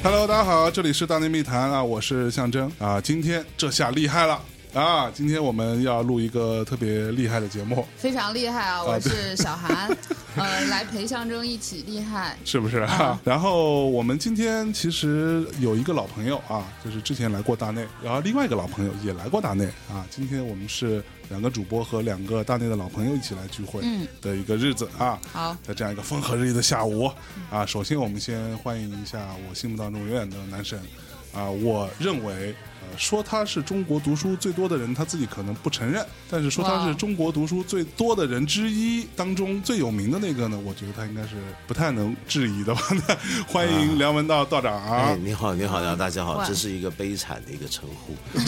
Hello， 大家好，这里是大内密谈啊，我是象征啊，今天这下厉害了啊，今天我们要录一个特别厉害的节目，非常厉害啊，我是小韩。来陪象征一起厉害，是不是啊？然后我们今天其实有一个老朋友啊，就是之前来过大内，然后另外一个老朋友也来过大内啊。今天我们是两个主播和两个大内的老朋友一起来聚会的一个日子啊。好，在这样一个风和日丽的下午啊，首先我们先欢迎一下我心目当中永远的男神啊，我认为。说他是中国读书最多的人，他自己可能不承认，但是说他是中国读书最多的人之一当中最有名的那个呢，我觉得他应该是不太能质疑的吧。欢迎梁文道道长、哎、你好你好大家好，这是一个悲惨的一个称呼。我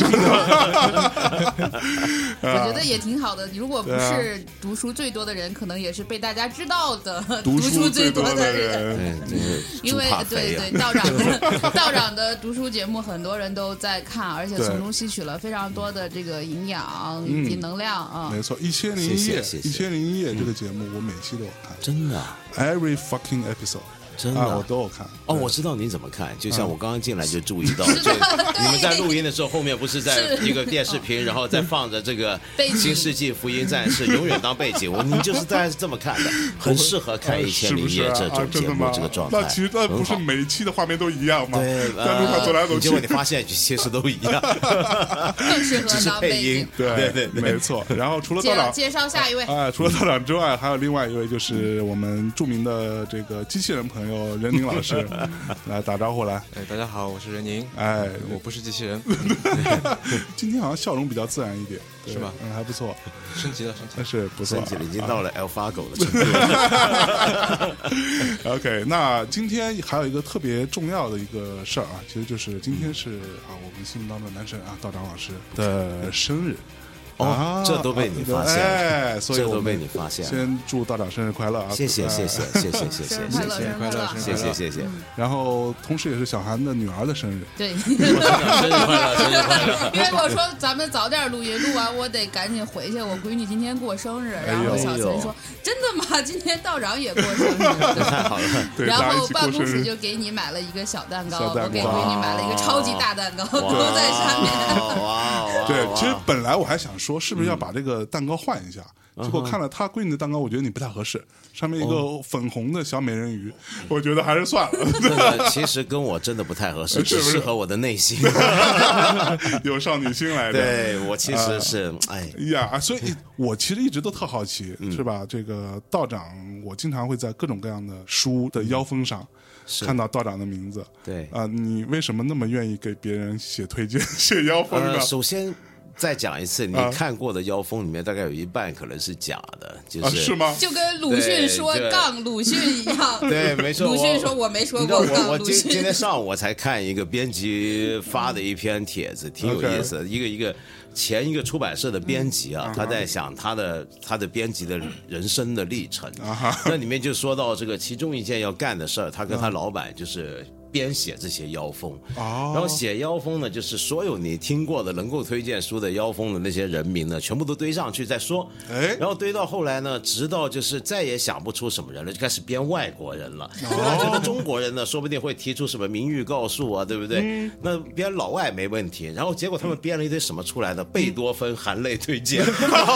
觉得也挺好的，如果不是读书最多的人，可能也是被大家知道的读书最多的人。因为对对，道长的读书节目很多人都在看，而且从中吸取了非常多的这个营养以及能量啊、没错，《1001夜》《1001夜》这个节目我每期都有看，真的、啊、，every fucking episode。真的、啊啊，我都有看。哦，我知道你怎么看，就像我刚刚进来就注意到，就你们在录音的时候，后面不是在一个电视屏，然后再放着这个《新世纪福音战士》永远当背景，你就是在这么看的，很适合看1001夜这种节目这个状态。那其实那不是每一期的画面都一样吗？对，但路上走来走去，结果你发现其实都一样，更适合当背景。对对对，没错。然后除了道长，介绍下一位啊，除了道长之外，还有另外一位就是我们著名的这个机器人朋友。有任宁老师来打招呼来。哎，大家好，我是任宁。哎，我不是机器人。今天好像笑容比较自然一点，是吧？嗯，还不错，升级了，是不错，升级了，已经到了 AlphaGo 的程度。OK， 那今天还有一个特别重要的一个事儿啊，其实就是今天是啊，我们心目当中的男神啊，道长老师的生日。哦，这都被你发现了，哎，所以都被你发现了。先祝道长生日快乐啊！谢谢，然后同时也是小韩的女儿的生日，对，生日快乐，生日快乐！因为我说咱们早点录音，录完我得赶紧回去，我闺女今天过生日，然后小岑说：“真的吗？今天道长也过生日，太好了。”然后办公室就给你买了一个小蛋糕，我给闺女买了一个超级大蛋糕，都在上面。哇，对，其实本来我还想说是不是要把这个蛋糕换一下，结果看了他闺女的蛋糕，我觉得你不太合适，上面一个粉红的小美人鱼，我觉得还是算了。这个其实跟我真的不太合适，只适合我的内心，有少女心来的。对，我其实是哎呀，所以我其实一直都特好奇，是吧？这个道长，我经常会在各种各样的书的腰封上。看到道长的名字，对啊、你为什么那么愿意给别人写推荐、写腰封呢？首先再讲一次，你看过的腰封里面大概有一半可能是假的，就是、啊、是吗？就跟鲁迅说杠鲁迅一样，对，没错。鲁迅说我没说过杠鲁迅。今天上午我才看一个编辑发的一篇帖子，挺有意思的，一个。前一个出版社的编辑啊，他在想他的编辑的人生的历程，那里面就说到这个其中一件要干的事儿，他跟他老板就是编写这些腰封，然后写腰封呢，就是所有你听过的能够推荐书的腰封的那些人名呢，全部都堆上去再说，然后堆到后来呢，直到就是再也想不出什么人了，就开始编外国人了。那觉得中国人呢，说不定会提出什么名誉告诉啊，对不对？那编老外没问题，然后结果他们编了一堆什么出来的，贝多芬含泪推荐，然后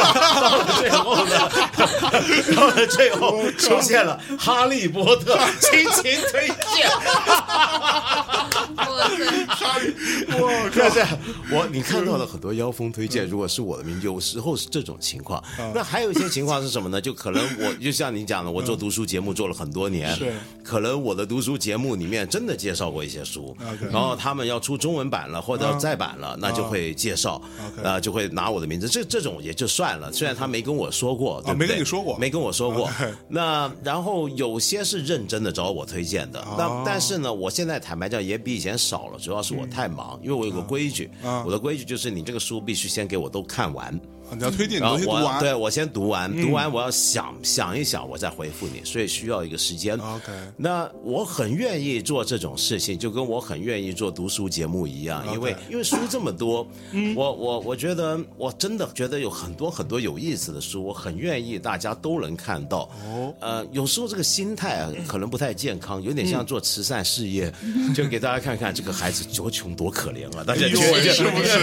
最后出现了哈利波特亲情推荐。我靠！你看到了很多腰封推荐，如果是我的名字，有时候是这种情况。那还有一些情况是什么呢？就可能我就像你讲的，我做读书节目做了很多年，可能我的读书节目里面真的介绍过一些书，然后他们要出中文版了或者再版了，那就会介绍，就会拿我的名字。这种也就算了，虽然他没跟我说过，对不对？没跟你说过，没跟我说过。那然后有些是认真的找我推荐的，那但是呢，我现在坦白讲也比以前少了，主要是我太忙，因为我有个规矩，我的规矩就是你这个书必须先给我都看完。你要推荐你先读完，对，我先读完，读完我要想一想，我再回复你，所以需要一个时间。OK， 那我很愿意做这种事情，就跟我很愿意做读书节目一样，因为书这么多，我觉得我真的觉得有很多很多有意思的书，我很愿意大家都能看到。哦，有时候这个心态可能不太健康，有点像做慈善事业，就给大家看看这个孩子多穷多可怜啊，大家是不是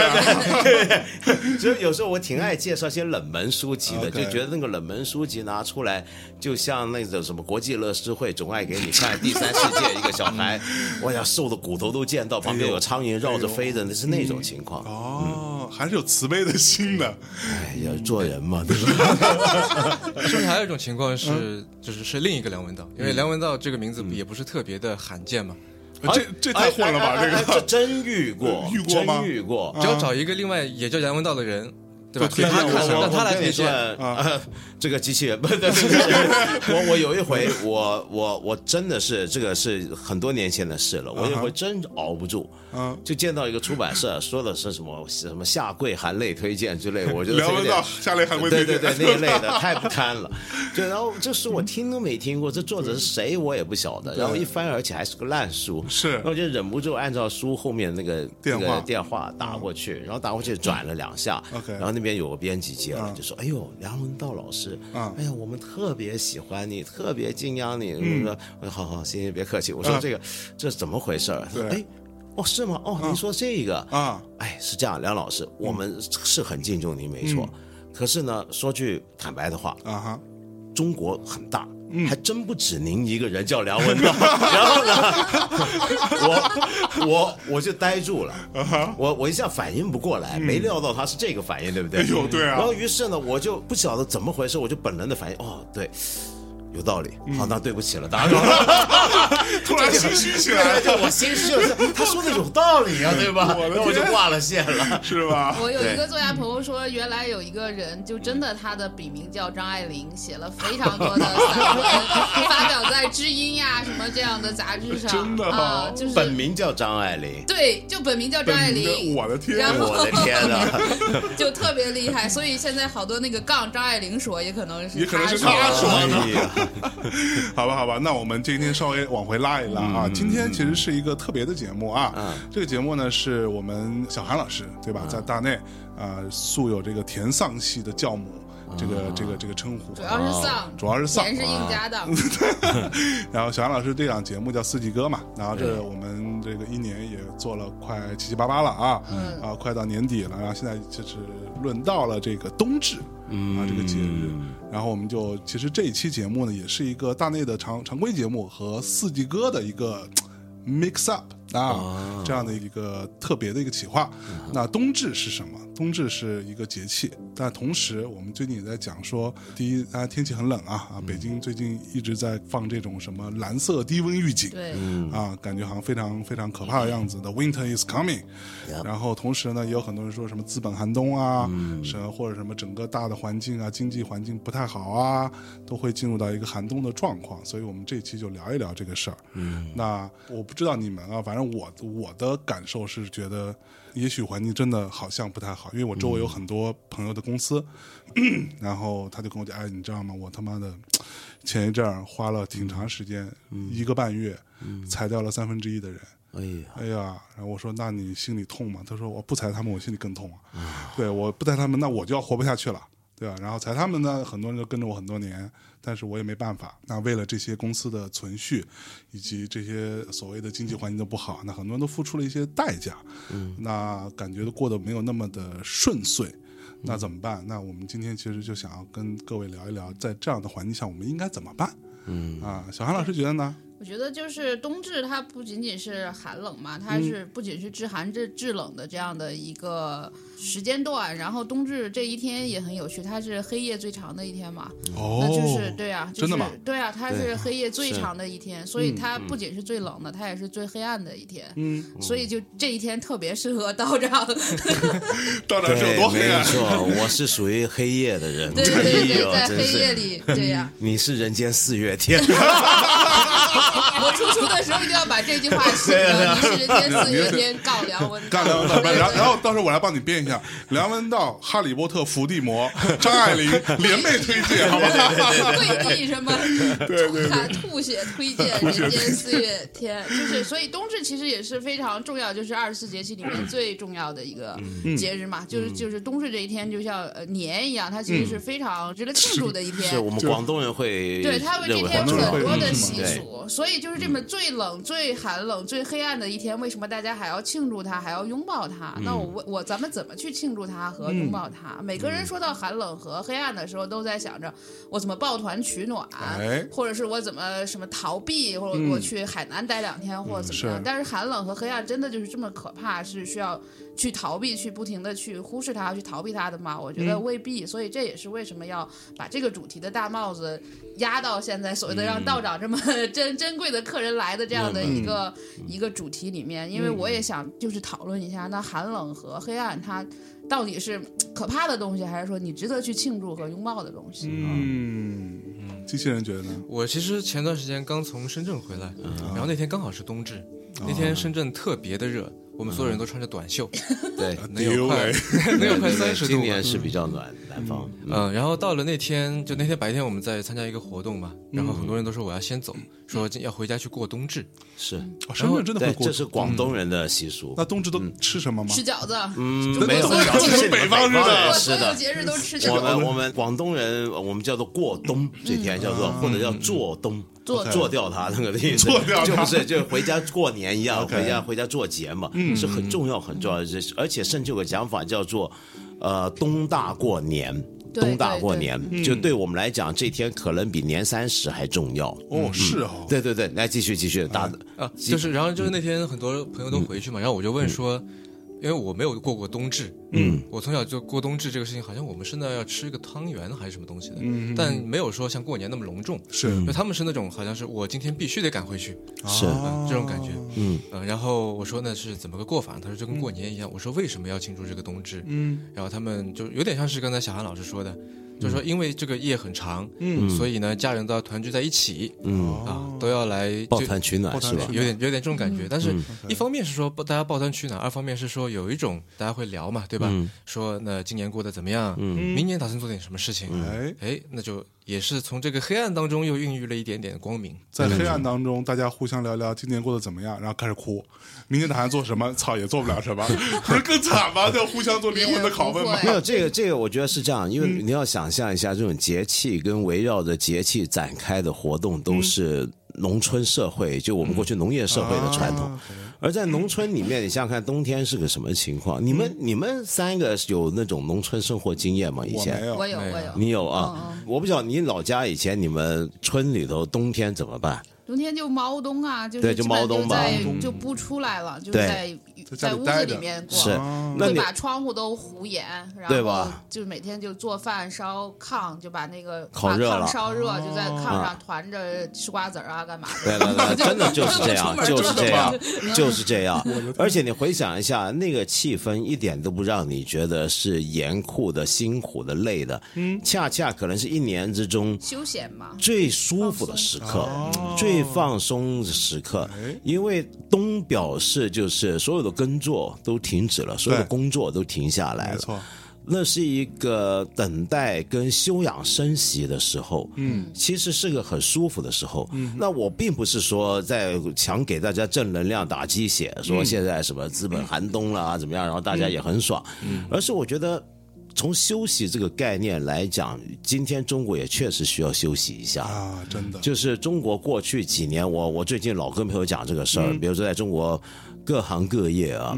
啊？所以有时候我挺爱介绍一些冷门书籍的，就觉得那个冷门书籍拿出来，就像那种什么国际乐施会总爱给你看第三世界一个小孩，我想瘦的骨头都见到，旁边有苍蝇绕着飞的，那是那种情况。哦，还是有慈悲的心的。哎呀，做人嘛，对吧？是不是还有一种情况是，就是是另一个梁文道，因为梁文道这个名字也不是特别的罕见嘛。这太混了吧！这个真遇过吗？遇过，只要找一个另外也叫梁文道的人，对吧？让他来推荐这个机器人。我有一回，我真的是这个是很多年前的事了。我有一回真熬不住，就见到一个出版社说的是什么下跪含泪推荐之类，我觉得梁文道下跪含泪推荐，对那一类的太不堪了。就然后这书我听都没听过，这作者是谁我也不晓得。然后一翻，而且还是个烂书，是。然后就忍不住按照书后面那个电话打过去，然后打过去转了两下，然后那边有个编辑接了，就说：“哎呦，梁文道老师，哎呀，我们特别喜欢你，特别敬仰你。”我说：“好，谢谢，别客气。”我说：“这怎么回事？”他说：“哎，哦，是吗？哦，您说这个啊？哎，是这样，梁老师，我们是很敬重您，没错。可是呢，说句坦白的话啊，中国很大。”还真不止您一个人叫梁文道。然后呢，我就呆住了，我一下反应不过来，没料到他是这个反应，对不对？哎呦，对啊。然后于是呢，我就不晓得怎么回事，我就本能的反应，哦，对。有道理，好，那对不起了，打扰了。突然心虚起来了，我心虚了。他说的有道理啊，对吧？那我就挂了线了，是吧？我有一个作家朋友说，原来有一个人，就真的他的笔名叫张爱玲，写了非常多的散文，发表在《知音》呀什么这样的杂志上。真的啊，就是本名叫张爱玲。对，就本名叫张爱玲。我的天，我的天哪，就特别厉害。所以现在好多那个杠张爱玲说，也可能是他说的。好吧，那我们今天稍微往回拉一拉啊。今天其实是一个特别的节目啊。这个节目呢，是我们小韩老师，对吧？在大内素有这个田丧系的教母这个称呼，主要是丧，田是硬加的。然后小韩老师这档节目叫四季歌嘛，然后这我们这个一年也做了快七七八八了啊，快到年底了，然后现在就是轮到了这个冬至啊这个节日。然后我们就其实这一期节目呢，也是一个大内的常规节目和四季歌的一个 mix up 啊，这样的一个特别的一个企划。那冬至是什么？冬至是一个节气，但同时我们最近也在讲说，第一，天气很冷啊，北京最近一直在放这种什么蓝色低温预警，对啊，感觉好像非常非常可怕的样子的 winter is coming。然后同时呢，也有很多人说什么资本寒冬啊，或者什么整个大的环境啊，经济环境不太好啊，都会进入到一个寒冬的状况。所以我们这期就聊一聊这个事儿。那我不知道你们啊，反正我的感受是觉得，也许环境真的好像不太好，因为我周围有很多朋友的公司，然后他就跟我讲，哎，你知道吗？我他妈的前一阵儿花了挺长时间，1个半月，裁掉了1/3的人。哎呀，然后我说，那你心里痛吗？他说，我不裁他们，我心里更痛啊。对，我不裁他们，那我就要活不下去了，对吧？然后裁他们呢，很多人就跟着我很多年。但是我也没办法，那为了这些公司的存续以及这些所谓的经济环境的不好，那很多人都付出了一些代价，那感觉过得没有那么的顺遂，那怎么办？那我们今天其实就想要跟各位聊一聊，在这样的环境下我们应该怎么办。小韩老师觉得呢？我觉得就是冬至它不仅仅是寒冷嘛，它是不仅是制寒制冷的这样的一个时间段。然后冬至这一天也很有趣，它是黑夜最长的一天嘛。哦，那就是对啊，就是真的吗？对啊，它是黑夜最长的一天，所以它不仅是最冷的，它也是最黑暗的一天。所以就这一天特别适合道长。道长是有多黑暗？没错，我是属于黑夜的人。对，在黑夜里这样。你是人间4月天。我出书的时候一定要把这句话写的，你是人间四月天告梁文道，然后到时候我来帮你编一下，梁文道、哈利波特、伏地魔、张爱玲联袂推荐，好吧？跪地什么？对对对，吐血推荐人间四月天，就是所以冬至其实也是非常重要，就是二十四节气里面最重要的一个节日嘛，就是冬至这一天就像年一样，它其实是非常值得庆祝的一天。是我们广东人会对他为这天有很多的习俗，所以就是这么最冷、最寒冷、最黑暗的一天，为什么大家还要庆祝它，还要拥抱它？那我咱们怎么去庆祝它和拥抱它？每个人说到寒冷和黑暗的时候，都在想着我怎么抱团取暖，或者是我怎么什么逃避，或者我去海南待两天，或者怎么样。但是寒冷和黑暗真的就是这么可怕，是需要去逃避，去不停的去忽视它，去逃避它的嘛？我觉得未必，所以这也是为什么要把这个主题的大帽子压到现在所谓的让道长这么珍贵的客人来的这样的一个主题里面，因为我也想就是讨论一下，那寒冷和黑暗它到底是可怕的东西，还是说你值得去庆祝和拥抱的东西？机器人觉得呢？我其实前段时间刚从深圳回来，然后那天刚好是冬至，那天深圳特别的热。我们所有人都穿着短袖，对，能有快30度。今年是比较暖，南方。然后到了那天，就那天白天我们在参加一个活动嘛，然后很多人都说我要先走，说要回家去过冬至。是，深圳真的会过，这是广东人的习俗。那冬至都吃什么吗？吃饺子。没有，这是北方人的。是的，节日都吃饺子。我们广东人，我们叫做过冬，这天叫做或者叫做冬。做掉它那个意思，就不是就回家过年一样，回家做节嘛，是很重要很重要的，而且甚至有个讲法叫做，冬大过年。冬大过年，就对我们来讲，这天可能比年30还重要。哦，是哦，对对对，来继续，就是然后就是那天很多朋友都回去嘛，然后我就问说，因为我没有过冬至，我从小就过冬至这个事情，好像我们是那要吃一个汤圆还是什么东西的，但没有说像过年那么隆重，是，因为他们是那种好像是我今天必须得赶回去，是这种感觉，然后我说那是怎么个过法？他说就跟过年一样，我说为什么要庆祝这个冬至？然后他们就有点像是刚才小韩老师说的。就是说因为这个夜很长，所以呢家人都要团聚在一起，都要来抱团取暖，是吧？有点这种感觉，但是一方面是说大家抱团取暖，二方面是说有一种大家会聊嘛，对吧？说那今年过得怎么样，明年打算做点什么事情，那就也是从这个黑暗当中又孕育了一点点光明。在黑暗当中大家互相聊聊今年过得怎么样，然后开始哭，明天打算做什么，草也做不了什么，不是更惨吗？就互相做灵魂的拷问吗？没有，这个我觉得是这样，因为你要想象一下，这种节气跟围绕着节气展开的活动都是农村社会，就我们过去农业社会的传统，而在农村里面，你想想看冬天是个什么情况？你们三个有那种农村生活经验吗？以前我有，你有啊？我不晓得你老家以前你们村里头冬天怎么办？冬天就猫冬啊，就是基本就不出来了，就是在屋子里面过，会把窗户都糊严，然后就每天就做饭烧炕，就把那个炕烧热，就在炕上团着吃瓜子啊，干嘛的？对，真的就是这样，就是这样。而且你回想一下，那个气氛一点都不让你觉得是严酷的、辛苦的、累的，恰恰可能是一年之中休闲嘛，最舒服的时刻，最放松的时刻，因为冬表示就是所有的耕作都停止了，所有的工作都停下来了，没错，那是一个等待跟休养生息的时候，其实是个很舒服的时候。那我并不是说在强给大家正能量打鸡血，说现在什么资本寒冬啦怎么样，然后大家也很爽，而是我觉得从休息这个概念来讲，今天中国也确实需要休息一下啊！真的，就是中国过去几年，我最近老跟朋友讲这个事儿，比如说在中国各行各业啊，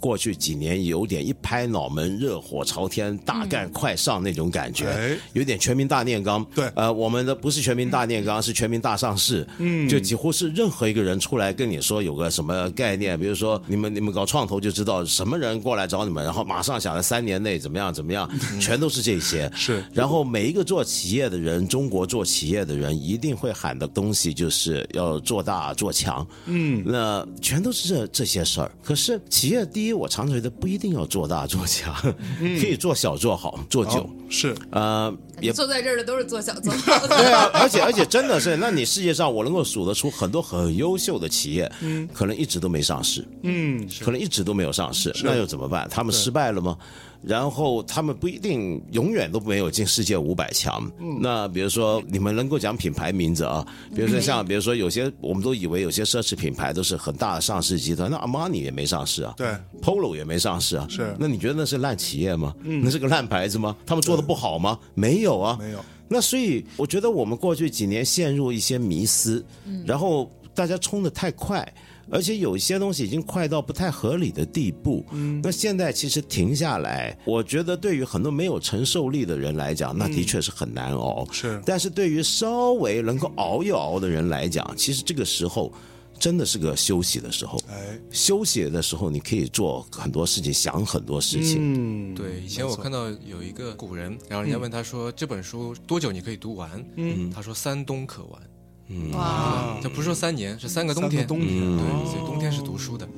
过去几年有点一拍脑门、热火朝天、大干快上那种感觉，有点全民大炼钢。对，我们的不是全民大炼钢，是全民大上市。就几乎是任何一个人出来跟你说有个什么概念，比如说你们搞创投就知道，什么人过来找你们，然后马上想着3年内怎么样，全都是这些。是，然后每一个做企业的人，中国做企业的人一定会喊的东西就是要做大做强。那全都是这。这些事儿。可是企业第一，我常觉得不一定要做大做强，可以做小做好做久。哦、是也坐在这儿的都是做小做好的。对啊，而且真的是，那你世界上我能够数得出很多很优秀的企业，可能一直都没上市，可能一直都没有上市，那又怎么办？他们失败了吗？然后他们不一定永远都没有进世界500强。那比如说你们能够讲品牌名字啊，比如说像比如说有些我们都以为有些奢侈品牌都是很大的上市集团，那 Armani 也没上市啊，对 ，Polo 也没上市啊，是。那你觉得那是烂企业吗？那是个烂牌子吗？他们做的不好吗？没有啊，没有。那所以我觉得我们过去几年陷入一些迷思，然后大家冲得太快。而且有一些东西已经快到不太合理的地步，那现在其实停下来，我觉得对于很多没有承受力的人来讲，那的确是很难熬，是。但是对于稍微能够熬一熬的人来讲，其实这个时候真的是个休息的时候，休息的时候你可以做很多事情，想很多事情。对，以前我看到有一个古人，然后人家问他说，这本书多久你可以读完？他说3冬可完。哇，这不是说3年，是3个冬天。对，所以冬天是读书的。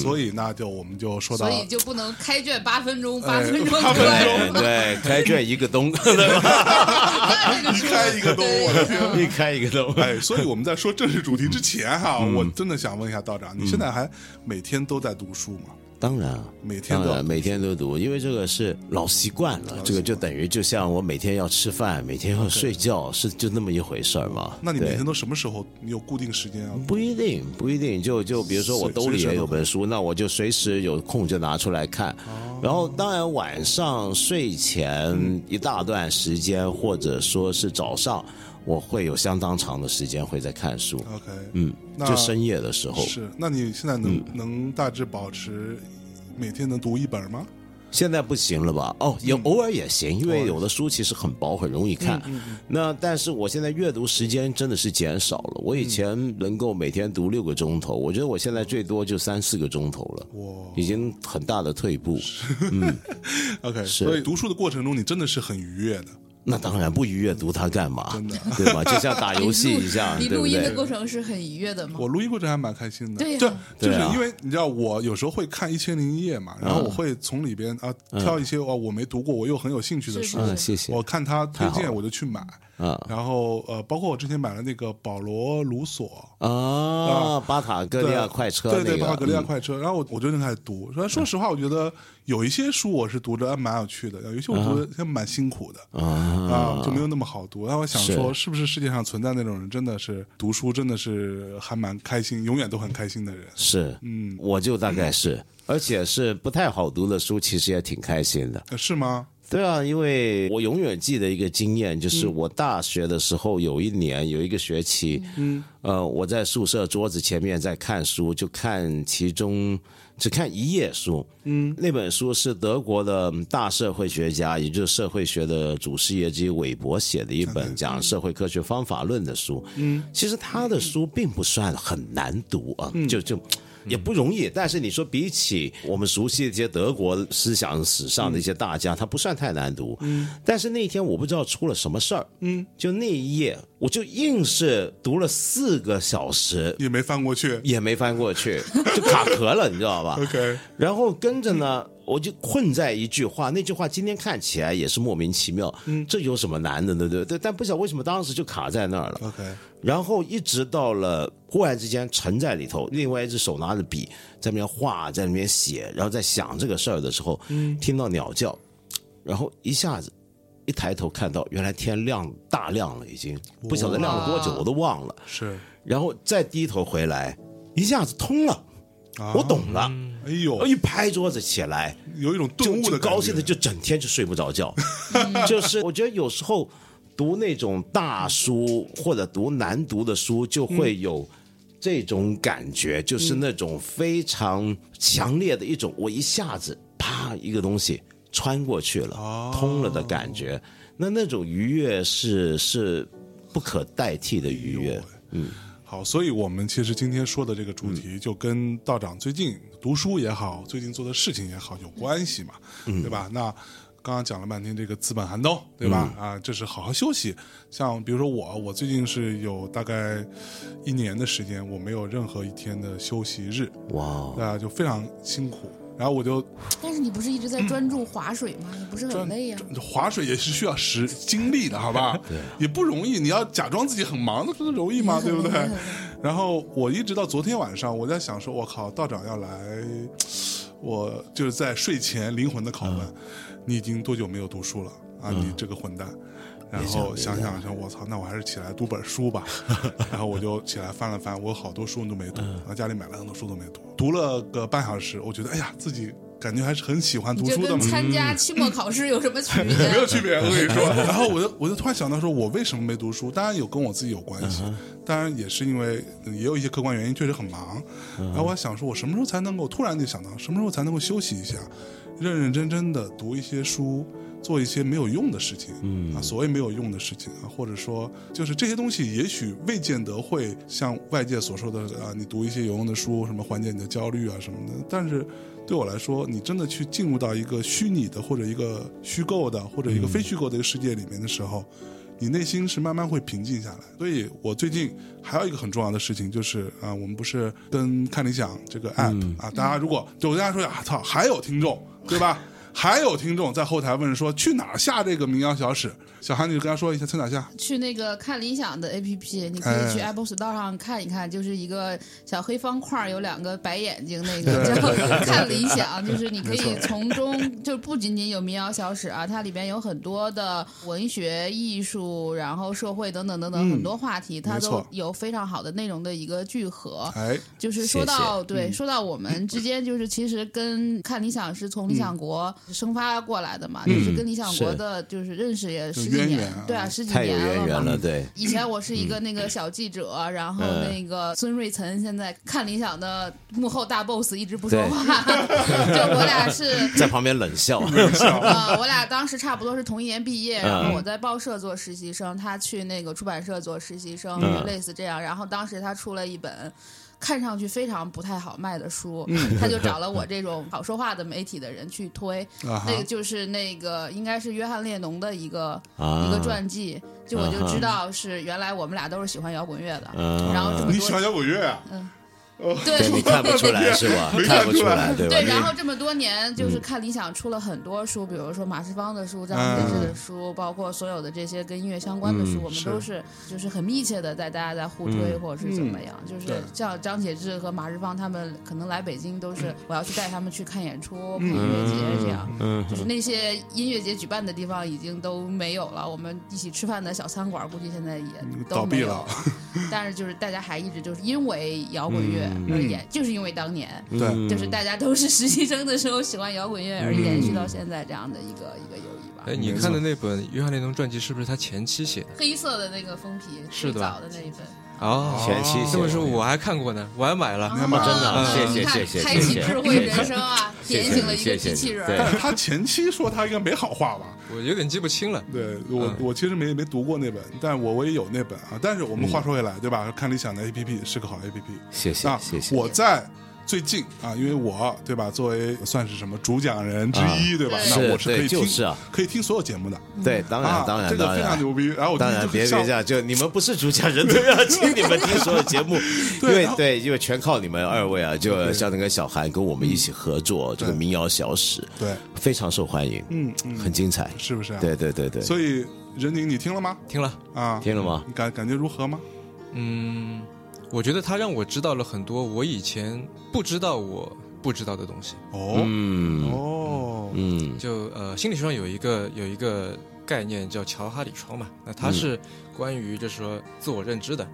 所以那就我们就说到，所以就不能开卷8分钟，8分钟。对，开卷1个冬，对吧？一开1个冬，我一开1个冬。所以我们在说正式主题之前哈，我真的想问一下道长，你现在还每天都在读书吗？当然啊，每天都读，因为这个是老习惯了，这个就等于就像我每天要吃饭，每天要睡觉，是就那么一回事嘛。那你每天都什么时候？你有固定时间啊？不一定，就比如说我兜里也有本书，那我就随时有空就拿出来看。然后当然晚上睡前一大段时间，或者说是早上，我会有相当长的时间会在看书。OK， 就深夜的时候。是，那你现在能大致保持每天能读1本吗？现在不行了吧？哦，也偶尔也行，因为有的书其实很薄，很容易看。那但是我现在阅读时间真的是减少了。我以前能够每天读6个钟头，我觉得我现在最多就3-4个钟头了。哇，已经很大的退步。OK， 所以读书的过程中，你真的是很愉悦的。那当然，不愉悦读它干嘛？真的，对吧？就像打游戏一样。你录音的过程是很愉悦的吗？我录音过程还蛮开心的。对呀，就是因为你知道，我有时候会看1001夜嘛，然后我会从里边挑一些我没读过我又很有兴趣的书，谢谢。我看他推荐我就去买。然后包括我之前买了那个保罗卢索啊，巴塔哥利亚快车，对，巴塔哥利亚快车。然后我就开始读。说实话，我觉得有一些书我是读着蛮有趣的，有一些我读着蛮辛苦的啊，就没有那么好读。然后我想说，是不是世界上存在那种人，真的是读书真的是还蛮开心，永远都很开心的人？是，我就大概是，而且是不太好读的书，其实也挺开心的。是吗？对啊，因为我永远记得一个经验，就是我大学的时候有一年有一个学期，我在宿舍桌子前面在看书，就看其中只看1页书。那本书是德国的大社会学家，也就是社会学的祖师爷之一韦伯写的一本讲社会科学方法论的书。其实他的书并不算很难读啊，就也不容易，但是你说比起我们熟悉的一些德国思想史上的一些大家，他不算太难读。但是那天我不知道出了什么事儿，就那一页我就硬是读了4个小时，也没翻过去，就卡壳了，你知道吧 ？OK， 然后跟着呢，我就困在一句话，那句话今天看起来也是莫名其妙，这有什么难的，对不对？但不晓得为什么当时就卡在那儿了。OK， 然后一直到了忽然之间沉在里头，另外一只手拿着笔在那边画，在那边写，然后在想这个事儿的时候，听到鸟叫，然后一下子一抬头看到原来天亮大亮了，已经不晓得亮了多久，我都忘了。是，然后再低头回来，一下子通了。我懂了，哎呦！一拍桌子起来，有一种顿悟的感觉，就高兴的就整天就睡不着觉。就是我觉得有时候读那种大书或者读难读的书，就会有这种感觉，就是那种非常强烈的一种，我一下子啪一个东西穿过去了，通了的感觉。那种愉悦是不可代替的愉悦，好，所以我们其实今天说的这个主题就跟道长最近读书也好，最近做的事情也好有关系嘛，对吧？那刚刚讲了半天这个资本寒冬，对吧？啊，这是好好休息。像比如说我最近是有大概1年的时间，我没有任何一天的休息日，哇，那就非常辛苦。然后我就，但是你不是一直在专注划水吗？你不是很累呀？划水也是需要精力的，好吧？对，也不容易。你要假装自己很忙，那不容易吗？对不对？然后我一直到昨天晚上，我在想说，我靠，道长要来，我就是在睡前灵魂的拷问：你已经多久没有读书了啊？你这个混蛋！然后想，我操，那我还是起来读本书吧。然后我就起来翻了翻，我有好多书都没读，然后家里买了很多书都没读，读了个半小时，我觉得哎呀，自己感觉还是很喜欢读书的嘛。就跟参加期末考试有什么区别？没有区别，我跟你说。然后我就突然想到说，我为什么没读书？当然有跟我自己有关系，当然也是因为也有一些客观原因，确实很忙。然后我还想说，我什么时候才能够突然就想到，什么时候才能够休息一下，认认真真的读一些书。做一些没有用的事情，啊，所谓没有用的事情啊，或者说就是这些东西，也许未见得会像外界所说的啊，你读一些有用的书，什么缓解你的焦虑啊什么的。但是对我来说，你真的去进入到一个虚拟的或者一个虚构的或者一个非虚构的一个世界里面的时候，你内心是慢慢会平静下来。所以我最近还有一个很重要的事情就是啊，我们不是跟看理想这个 app、啊，大家如果对我跟大家说啊，操，还有听众对吧？还有听众在后台问说去哪儿下这个民谣小史，小韩你跟他说一下去哪下？去那个看理想的 APP， 你可以去 Apple Store 上看一看，就是一个小黑方块，有两个白眼睛，那个叫看理想，就是你可以从中就不仅仅有民谣小史啊，它里边有很多的文学、艺术，然后社会等等等等很多话题，它都有非常好的内容的一个聚合。哎，就是说到谢谢对，说到我们之间，就是其实跟看理想是从理想国。生发过来的嘛，就是跟理想国的就是认识也十几年，对啊，十几年了嘛，太有渊源了，对。以前我是一个那个小记者，然后那个孙瑞岑现在看理想的幕后大 boss 一直不说话，就我俩是在旁边冷笑。我俩当时差不多是同一年毕业，然后我在报社做实习生，他去那个出版社做实习生，类似这样。然后当时他出了一本。看上去非常不太好卖的书，他就找了我这种好说话的媒体的人去推，那个就是那个应该是约翰列侬的一个传记，就我就知道是原来我们俩都是喜欢摇滚乐的，然后这么多你喜欢摇滚乐啊？对，你看不出来是吧？看不出来，对吧？对，然后这么多年，就是看理想出了很多书，比如说马世芳的书、张先生的书，包括所有的这些跟音乐相关的书，我们都是就是很密切的在大家在互推或者是怎么样。就是像张铁志和马世芳他们可能来北京都是我要去带他们去看演出、看音乐节这样。就是那些音乐节举办的地方已经都没有了，我们一起吃饭的小餐馆估计现在也都没有了。但是就是大家还一直就是因为摇滚乐。而言就是因为当年对、就是大家都是实习生的时候喜欢摇滚乐而延续到现在这样的一个友谊吧。哎，你看的那本约翰列侬传记是不是他前期写的？黑色的那个封皮是最早的那一本。哦，前期这本书我还看过呢，我还买了。真的，谢谢。开启智慧人生啊，点醒了一个机器人。但是他前期说他应该没好话吧？我有点记不清了。对，我其实没读过那本，但我也有那本啊。但是我们话说回来，对吧？看理想的 APP 是个好 APP。谢谢。我在。最近啊，因为我对吧，作为算是什么主讲人之一，对吧？那我是可以听，可以听所有节目的。对，当然，这个非常牛逼。然后我当然别这样，就你们不是主讲人都要听你们听所有节目，因为全靠你们二位啊，就像那个小韩跟我们一起合作这个民谣小史，对，非常受欢迎，很精彩，是不是？对。所以任宁，你听了吗？听了啊，听了吗？你感觉如何吗？我觉得他让我知道了很多我以前不知道的东西。就心理学上有一个概念叫乔哈里窗嘛，那它是关于就是说自我认知的，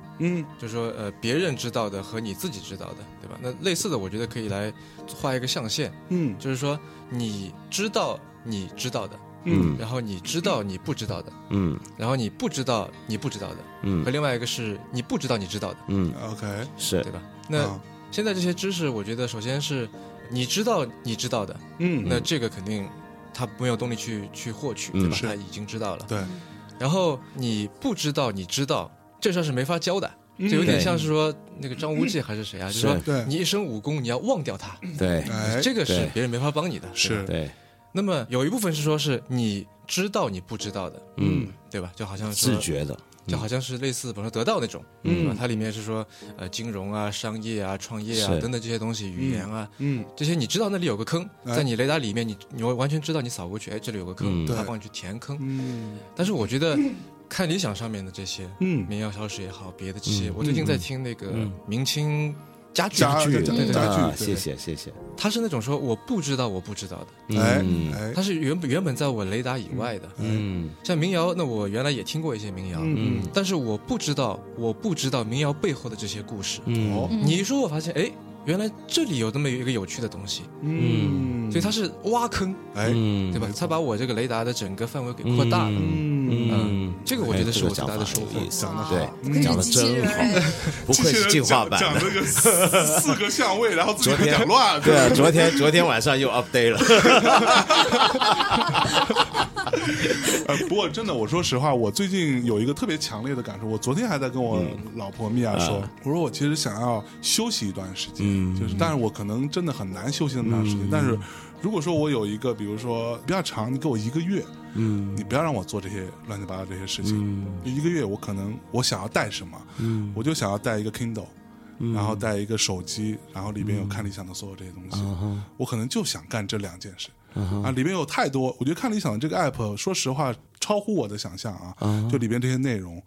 就是说别人知道的和你自己知道的，对吧？那类似的，我觉得可以来画一个象限，就是说你知道你知道的。然后你知道你不知道的，然后你不知道你不知道的，和另外一个是你不知道你知道的，OK， 是对吧？那现在这些知识，我觉得首先是你知道你知道的，那这个肯定他没有动力去获取，对吧？他已经知道了，对。然后你不知道你知道，这事是没法教的。就有点像是说那个张无忌还是谁啊？就是说你一身武功，你要忘掉他，对，这个是别人没法帮你的，是对。那么有一部分是说是你知道你不知道的，嗯，对吧？就好像是自觉的，就好像是类似比如说得到那种，嗯，它里面是说金融啊、商业啊、创业啊等等这些东西，语言啊，嗯，这些你知道那里有个坑，在你雷达里面你完全知道，你扫过去，哎，这里有个坑，它帮你去填坑，嗯。但是我觉得看理想上面的这些，嗯，民谣小史也好，别的这些，我最近在听那个明清。家具，对啊，谢谢。他是那种说我不知道我不知道的，哎，他是原本在我雷达以外的，嗯，像民谣，那我原来也听过一些民谣，嗯，但是我不知道民谣背后的这些故事，哦，你一说我发现，哎，原来这里有这么一个有趣的东西，嗯，所以他是挖坑，哎，对吧？他把我这个雷达的整个范围给扩大了，嗯，这个我觉得是我最大的收获。讲得好，讲得真好，不愧是进化版。讲这个四个相位，然后自己还讲乱了。对，昨天晚上又 update 了。不过真的，我说实话，我最近有一个特别强烈的感受。我昨天还在跟我老婆米娅说，我说我其实想要休息一段时间，就是，但是我可能真的很难休息那么长时间。但是如果说我有一个，比如说比较长，你给我一个月。嗯，你不要让我做这些乱七八糟这些事情。一个月我可能我想要带什么，我就想要带一个 Kindle，然后带一个手机，然后里边有看理想的所有这些东西。我可能就想干这两件事。啊，里边有太多，我觉得看理想的这个 app， 说实话超乎我的想象啊。就里边这些内容，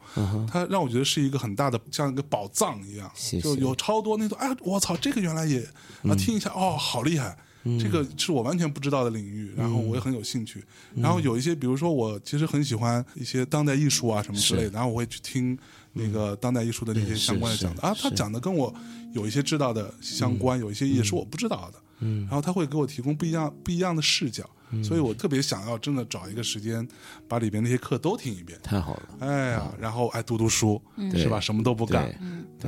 它让我觉得是一个很大的像一个宝藏一样，就有超多那种哎，我操，这个原来也啊听一下哦，好厉害。这个是我完全不知道的领域，然后我也很有兴趣。然后有一些，比如说我其实很喜欢一些当代艺术啊什么之类的，然后我会去听那个当代艺术的那些相关的讲的啊，他讲的跟我有一些知道的相关，有一些也是我不知道的。然后他会给我提供不一样的视角，所以我特别想要真的找一个时间把里边那些课都听一遍。太好了，哎呀，然后哎读读书，是吧？什么都不干，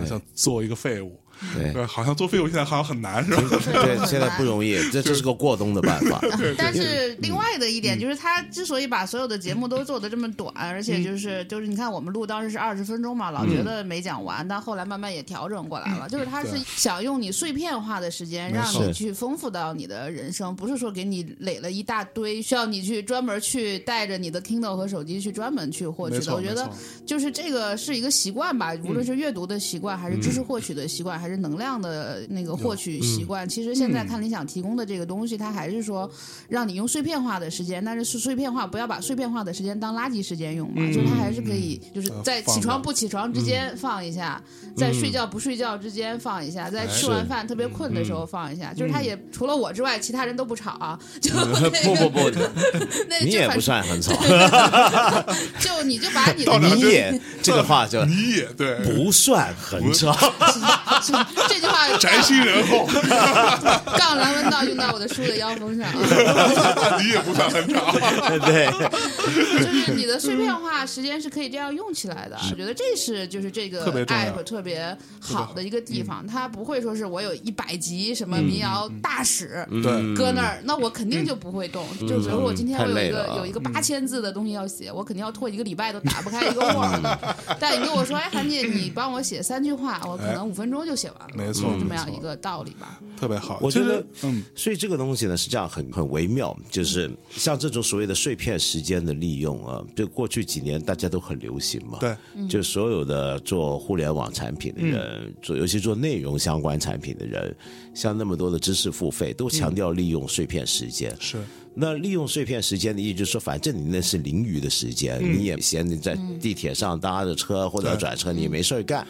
想做一个废物。对，好像做废物现在好像很难，是吧？对，现在不容易，这是个过冬的办法。但是另外的一点就是，他之所以把所有的节目都做得这么短，而且就是你看我们录当时是20分钟嘛，老觉得没讲完，但后来慢慢也调整过来了。就是他是想用你碎片化的时间，让你去丰富到你的人生，不是说给你垒了一大堆需要你去专门去带着你的 Kindle 和手机去专门去获取的。我觉得就是这个是一个习惯吧，无论是阅读的习惯，还是知识获取的习惯，还是能量的那个获取习惯，其实现在看理想提供的这个东西，它还是说让你用碎片化的时间，但是碎片化不要把碎片化的时间当垃圾时间用嘛，就它还是可以，就是在起床不起床之间放一下，在睡觉不睡觉之间放一下，在吃完饭特别困的时候放一下，就是它也除了我之外，其他人都不吵啊，就不，你也不算很吵，就你就把你的你也这个话就你也对不算很吵。这句话宅心仁厚，杠梁文道用到我的书的腰封上啊！你也不算很长，对，就是你的碎片化时间是可以这样用起来的。我觉得这是就是这个 app 特别好的一个地方，它不会说是我有100集什么民谣大使搁那儿，那我肯定就不会动。就比如我今天我有一个8000字的东西要写，我肯定要拖1个礼拜都打不开一个 word。但你跟我说，哎，韩姐，你帮我写3句话，我可能5分钟就写完了，没错，这么样一个道理吧，特别好。我觉得，所以这个东西呢是这样很微妙，就是像这种所谓的碎片时间的利用啊，就过去几年大家都很流行嘛，对，就所有的做互联网产品的人，尤其做内容相关产品的人，像那么多的知识付费，都强调利用碎片时间，是。那利用碎片时间的意思就是说，反正你那是零余的时间，你也嫌你在地铁上搭着车或者转车，你也没事干，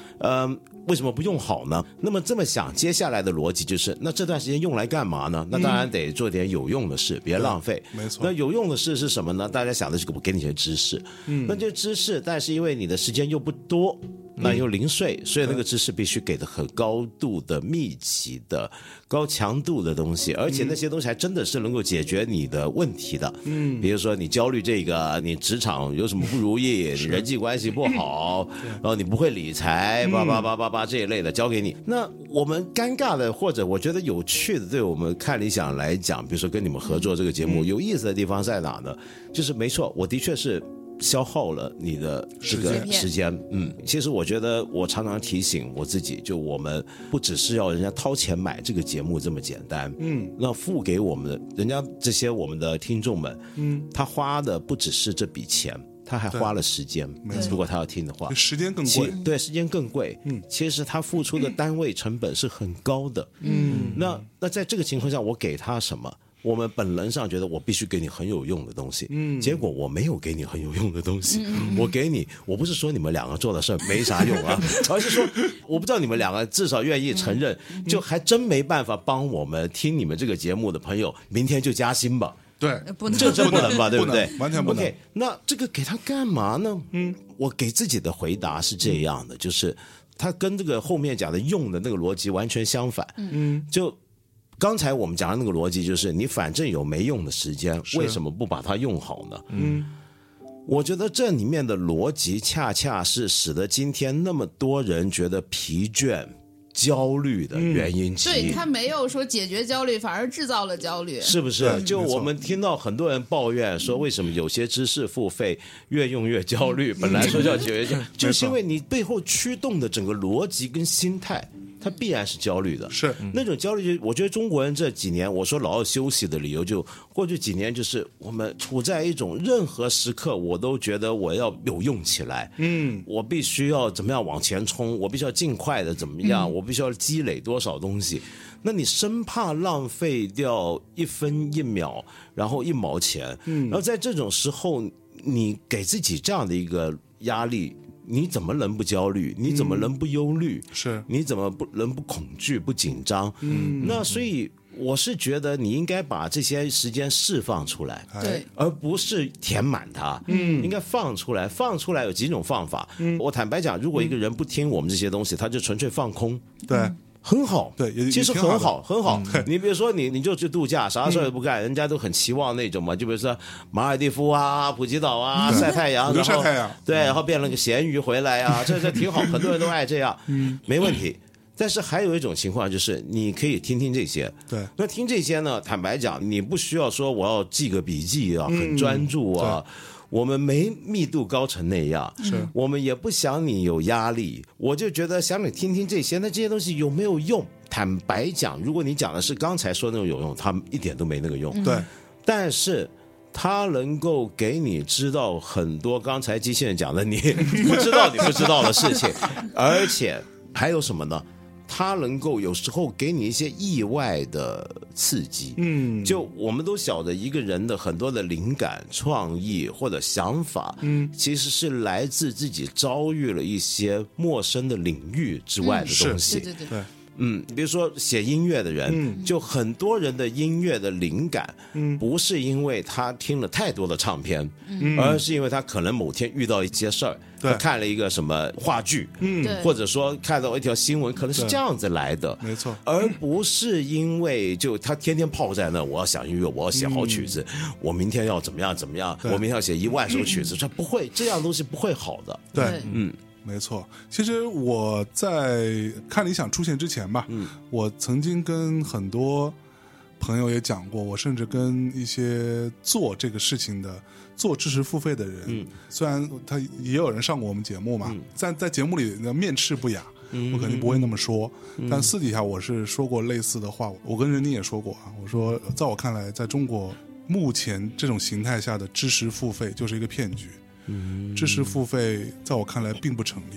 为什么不用好呢？那么这么想，接下来的逻辑就是，那这段时间用来干嘛呢？那当然得做点有用的事，别浪费。没错。那有用的事是什么呢？大家想的是给你些知识，那就知识，但是因为你的时间又不多，那又零碎，所以那个知识必须给的很高度的密集的高强度的东西，而且那些东西还真的是能够解决你的问题的。比如说你焦虑这个，你职场有什么不如意，人际关系不好，然后你不会理财，叭叭叭这一类的交给你。那我们尴尬的或者我觉得有趣的，对我们看理想来讲，比如说跟你们合作这个节目，有意思的地方在哪呢？就是没错，我的确是消耗了你的这个时间。嗯，其实我觉得我常常提醒我自己，就我们不只是要人家掏钱买这个节目这么简单。嗯，那付给我们的人家这些我们的听众们，嗯，他花的不只是这笔钱，他还花了时间。如果他要听的话，时间更贵。对，时间更贵。嗯，其实他付出的单位成本是很高的。嗯，那在这个情况下，我给他什么？我们本能上觉得我必须给你很有用的东西，嗯，结果我没有给你很有用的东西，嗯，我给你，我不是说你们两个做的事没啥用啊，而是说我不知道你们两个至少愿意承认，嗯，就还真没办法帮我们听你们这个节目的朋友，明天就加薪吧。对，不能，这真不能吧，对不对？完全不能。 okay， 那这个给他干嘛呢？嗯，我给自己的回答是这样的，就是他跟这个后面讲的用的那个逻辑完全相反。嗯，就刚才我们讲的那个逻辑就是你反正有没用的时间，为什么不把它用好呢？嗯，我觉得这里面的逻辑恰恰是使得今天那么多人觉得疲倦焦虑的原因之一。对，他没有说解决焦虑，反而制造了焦虑，是不是？就我们听到很多人抱怨说为什么有些知识付费越用越焦虑，本来说叫解决焦虑，就是因为你背后驱动的整个逻辑跟心态它必然是焦虑的。是，嗯，那种焦虑，我觉得中国人这几年，我说老要休息的理由就过去几年就是我们处在一种任何时刻我都觉得我要有用起来，嗯，我必须要怎么样往前冲，我必须要尽快的怎么样，嗯，我必须要积累多少东西，那你生怕浪费掉一分一秒然后一毛钱，嗯，然后在这种时候你给自己这样的一个压力，你怎么能不焦虑？你怎么能不忧虑？是，你怎么能不恐惧不紧张？嗯，那所以我是觉得你应该把这些时间释放出来，对，而不是填满它。嗯，应该放出来。放出来有几种方法。嗯，我坦白讲，如果一个人不听我们这些东西，他就纯粹放空。对。嗯，很好，对，其实很好，很好。你比如说你就去度假，啥事也不干，人家都很期望那种嘛。就比如说马尔地夫啊、普吉岛啊，晒太阳，然后晒太阳，对，然后变了个咸鱼回来啊，这挺好，很多人都爱这样，嗯，没问题。但是还有一种情况就是，你可以听听这些。对，那听这些呢，坦白讲，你不需要说我要记个笔记啊，很专注啊。我们没密度高成那样，是，我们也不想你有压力，我就觉得想你听听这些，那这些东西有没有用？坦白讲，如果你讲的是刚才说那种有用，它一点都没那个用。对，但是它能够给你知道很多刚才机器人讲的你不知道的事情，而且还有什么呢？它能够有时候给你一些意外的刺激。嗯，就我们都晓得一个人的很多的灵感创意或者想法，嗯，其实是来自自己遭遇了一些陌生的领域之外的东西。嗯，对对对，嗯，比如说写音乐的人，嗯，就很多人的音乐的灵感，嗯，不是因为他听了太多的唱片，嗯，而是因为他可能某天遇到一些事儿，他看了一个什么话剧，嗯，或者说看到一条新闻，可能是这样子来的，没错，而不是因为就他天天泡在那，我要想音乐，我要写好曲子，嗯，我明天要怎么样怎么样，我明天要写10000首曲子，他不会，这样东西不会好的，对，嗯。没错，其实我在看理想出现之前吧，嗯，我曾经跟很多朋友也讲过，我甚至跟一些做这个事情的做知识付费的人，嗯，虽然他也有人上过我们节目嘛，嗯，在节目里面斥不雅，嗯，我肯定不会那么说，嗯，但私底下我是说过类似的话。我跟任宁也说过啊，我说在我看来，在中国目前这种形态下的知识付费就是一个骗局。知识付费在我看来并不成立，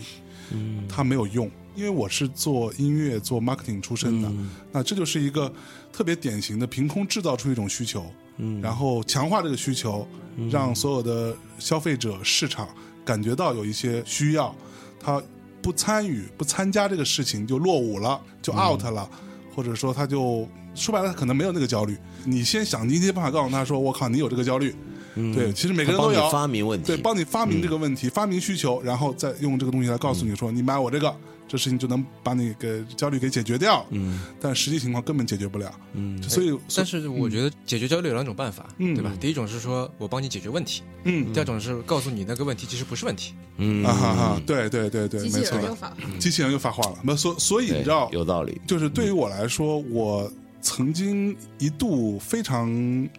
嗯，它没有用，因为我是做音乐做 marketing 出身的，嗯，那这就是一个特别典型的凭空制造出一种需求，嗯，然后强化这个需求，嗯，让所有的消费者市场感觉到有一些需要，他不参与不参加这个事情就落伍了，就 out 了，嗯，或者说他就说白了他可能没有那个焦虑，你先想尽一些办法告诉他说我靠你有这个焦虑，嗯，对，其实每个人都有，帮你发明问题，对，帮你发明这个问题，嗯，发明需求，然后再用这个东西来告诉你说，嗯，你买我这个，这事情就能把你给焦虑给解决掉。嗯，但实际情况根本解决不了。嗯，所以但是我觉得解决焦虑有两种办法，嗯，对吧？第一种是说我帮你解决问题，嗯，第二种是告诉你那个问题其实不是问题。嗯，啊哈哈，对对对对，没错，机器人又发，机器人又发话了。那所以你知道，有道理，就是对于我来说，嗯，我曾经一度非常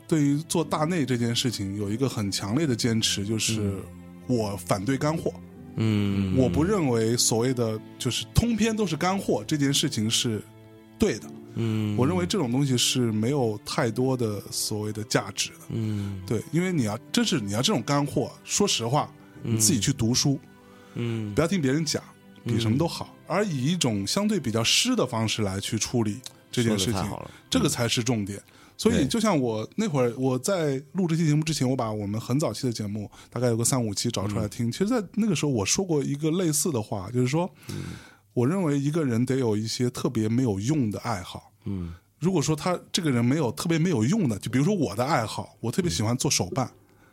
对于做大内这件事情有一个很强烈的坚持，就是我反对干货。嗯，我不认为所谓的就是通篇都是干货这件事情是对的。嗯，我认为这种东西是没有太多的所谓的价值的。嗯，对，因为你要真是你要这种干货，说实话，你自己去读书，嗯，不要听别人讲，比什么都好。而以一种相对比较诗的方式来去处理这件事情，这个才是重点。所以就像我那会儿我在录这期节目之前，我把我们很早期的节目大概有个3-5期找出来听，其实在那个时候我说过一个类似的话，就是说我认为一个人得有一些特别没有用的爱好。嗯，如果说他这个人没有特别没有用的，就比如说我的爱好，我特别喜欢做手办。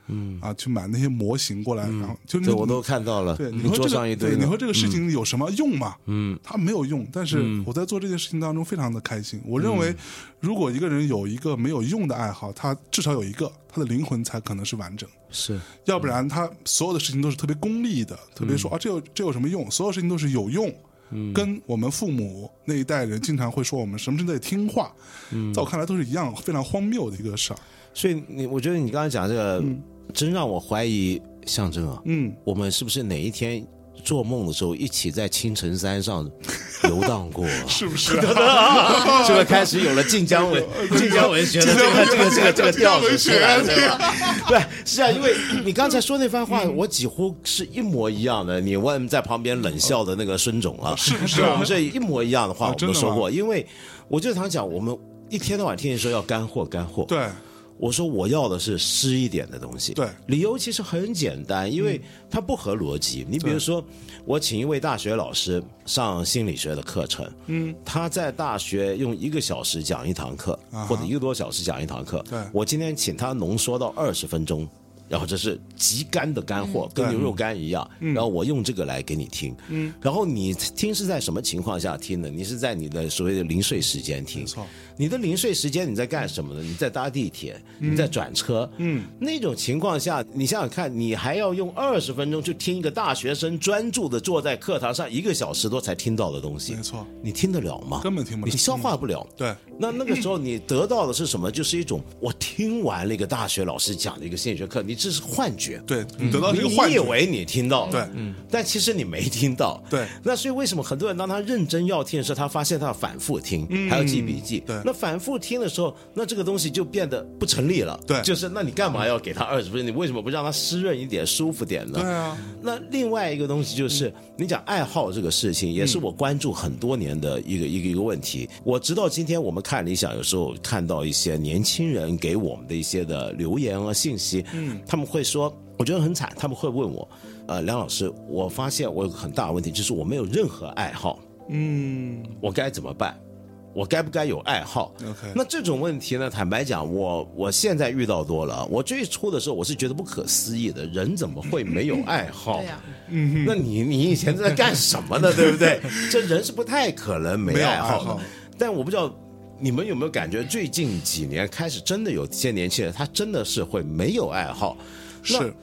嗯，啊，去买那些模型过来，然后就我都看到了。对，你说这个，对，你说这个事情有什么用吗？嗯，它没有用。但是我在做这件事情当中非常的开心。我认为，如果一个人有一个没有用的爱好，他至少有一个，他的灵魂才可能是完整。是，要不然他所有的事情都是特别功利的，特别说啊，这有什么用？所有事情都是有用。跟我们父母那一代人经常会说我们什么事情得听话，在我看来都是一样非常荒谬的一个事儿。所以我觉得你刚才讲这个。真让我怀疑象征啊！我们是不是哪一天做梦的时候一起在青城山上游荡过、啊？是不是、啊？是不是开始有了晋江文学的这个调子出来，对吧？对，是啊，因为你刚才说那番话，我几乎是一模一样的。你问在旁边冷笑的那个孙总啊，是不是、啊？我们这一模一样的话，我们说过。因为我就常讲，我们一天到晚听人说要干货，对。我说我要的是诗一点的东西，对，理由其实很简单，因为它不合逻辑。你比如说，我请一位大学老师上心理学的课程，他在大学用1个小时讲一堂课，或者1个多小时讲一堂课，对，我今天请他浓缩到20分钟，然后这是极干的干货，跟牛肉干一样，然后我用这个来给你听，然后你听是在什么情况下听的？你是在你的所谓的零碎时间听，没错。你的零碎时间你在干什么呢？你在搭地铁，你在转车，那种情况下，你想想看，你还要用20分钟去听一个大学生专注的坐在课堂上1个小时多才听到的东西，没错，你听得了吗？根本听不了，你消化不了。对，那个时候你得到的是什么？就是一种我听完了一个大学老师讲的一个心理学课，你这是幻觉，对，你得到这个幻觉，你以为你听到了，对，但其实你没听到，对。那所以为什么很多人当他认真要听的时候，他发现他反复听，还要记笔记，对。那反复听的时候，那这个东西就变得不成立了。对，就是那你干嘛要给他20分钟？你为什么不让他湿润一点、舒服点呢？对啊。那另外一个东西就是，你讲爱好这个事情，也是我关注很多年的一个问题。我直到今天，我们看理想有时候看到一些年轻人给我们的一些的留言和信息，他们会说，我觉得很惨，他们会问我，梁老师，我发现我有个很大的问题，就是我没有任何爱好，我该怎么办？我该不该有爱好？ Okay. 那这种问题呢，坦白讲，我现在遇到多了。我最初的时候，我是觉得不可思议的，人怎么会没有爱好？对呀、啊，那你以前在干什么呢？对不对？这人是不太可能没爱好的。但我不知道你们有没有感觉，最近几年开始真的有些年轻人，他真的是会没有爱好。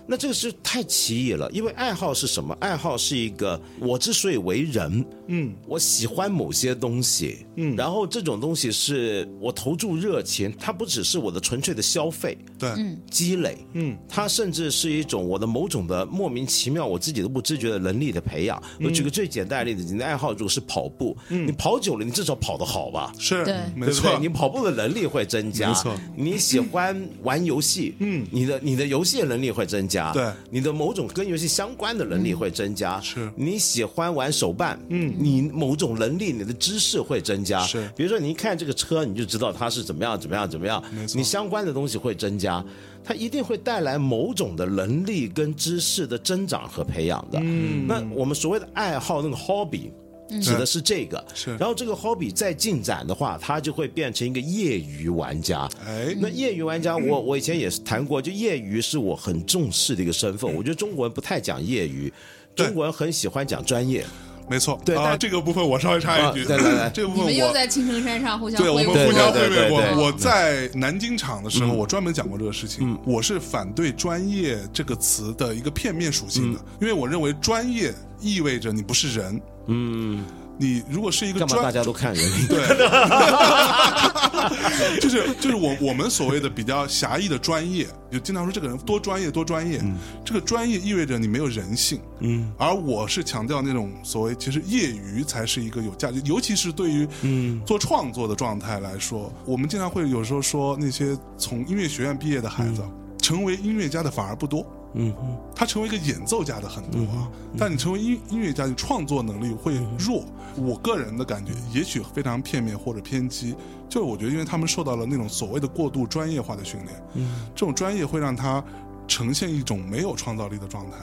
那这个是太奇异了，因为爱好是什么？爱好是一个我之所以为人，我喜欢某些东西，然后这种东西是我投注热情，它不只是我的纯粹的消费，对，积累，它甚至是一种我的某种的莫名其妙我自己都不自觉的能力的培养。我举个最简单的例子，你的爱好如果是跑步，你跑久了，你至少跑得好吧？是，对，没错，你跑步的能力会增加，没错。你喜欢玩游戏，你的游戏的能力会增加，对，你的某种跟游戏相关的能力会增加，是。你喜欢玩手办，你某种能力，你的知识会增加，是。比如说你一看这个车，你就知道它是怎么样，你相关的东西会增加，它一定会带来某种的能力跟知识的增长和培养的。那我们所谓的爱好，那个 hobby。指的是这个，然后这个 hobby 再进展的话，它就会变成一个业余玩家。那业余玩家，我以前也谈过，就业余是我很重视的一个身份。我觉得中国人不太讲业余，中国人很喜欢讲专业。没错，对啊，这个部分我稍微插一句，对，这个部分我们又在青城山上互相对，我们互相会面过。我在南京场的时候，我专门讲过这个事情。我是反对专业这个词的一个片面属性的，因为我认为专业意味着你不是人。你如果是一个干嘛大家都看人，对，就是我们所谓的比较狭义的专业，就经常说这个人多专业多专业，这个专业意味着你没有人性，而我是强调那种所谓其实业余才是一个有价值，尤其是对于做创作的状态来说，我们经常会有时候说那些从音乐学院毕业的孩子成为音乐家的反而不多，他成为一个演奏家的很多啊，但你成为音乐家你创作能力会弱，我个人的感觉也许非常片面或者偏激，就是我觉得因为他们受到了那种所谓的过度专业化的训练，这种专业会让他呈现一种没有创造力的状态，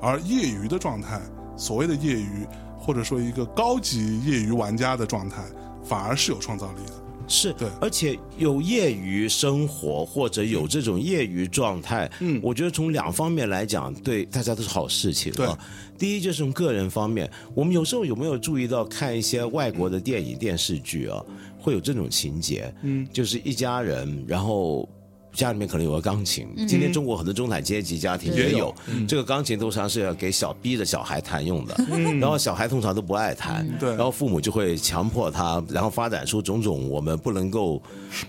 而业余的状态，所谓的业余或者说一个高级业余玩家的状态反而是有创造力的，是，对，而且有业余生活或者有这种业余状态，我觉得从两方面来讲，对大家都是好事情。对，第一就是从个人方面，我们有时候有没有注意到看一些外国的电影电视剧啊，会有这种情节，就是一家人，然后家里面可能有个钢琴，今天中国很多中产阶级家庭也有，这个钢琴通常是要给逼着小孩弹用的，然后小孩通常都不爱弹，然后父母就会强迫他，然后发展出种种我们不能够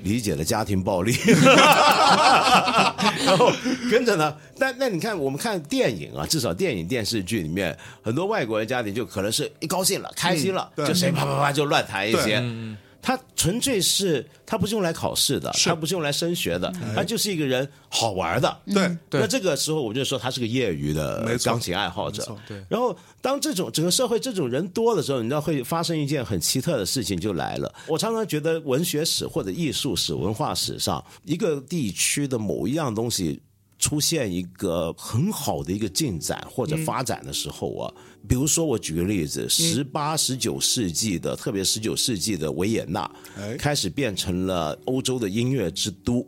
理解的家庭暴力然后跟着呢，那你看我们看电影啊，至少电影电视剧里面很多外国人家庭就可能是一高兴了开心了，就谁啪啪啪就乱弹一些，他纯粹是，他不是用来考试的，他不是用来升学的，他就是一个人好玩的。对，那这个时候我就说他是个业余的钢琴爱好者。对，然后当这种整个社会这种人多的时候，你知道会发生一件很奇特的事情就来了。我常常觉得文学史或者艺术史、文化史上，一个地区的某一样东西出现一个很好的一个进展或者发展的时候啊，比如说我举个例子，18、19世纪的，特别19世纪的维也纳，开始变成了欧洲的音乐之都。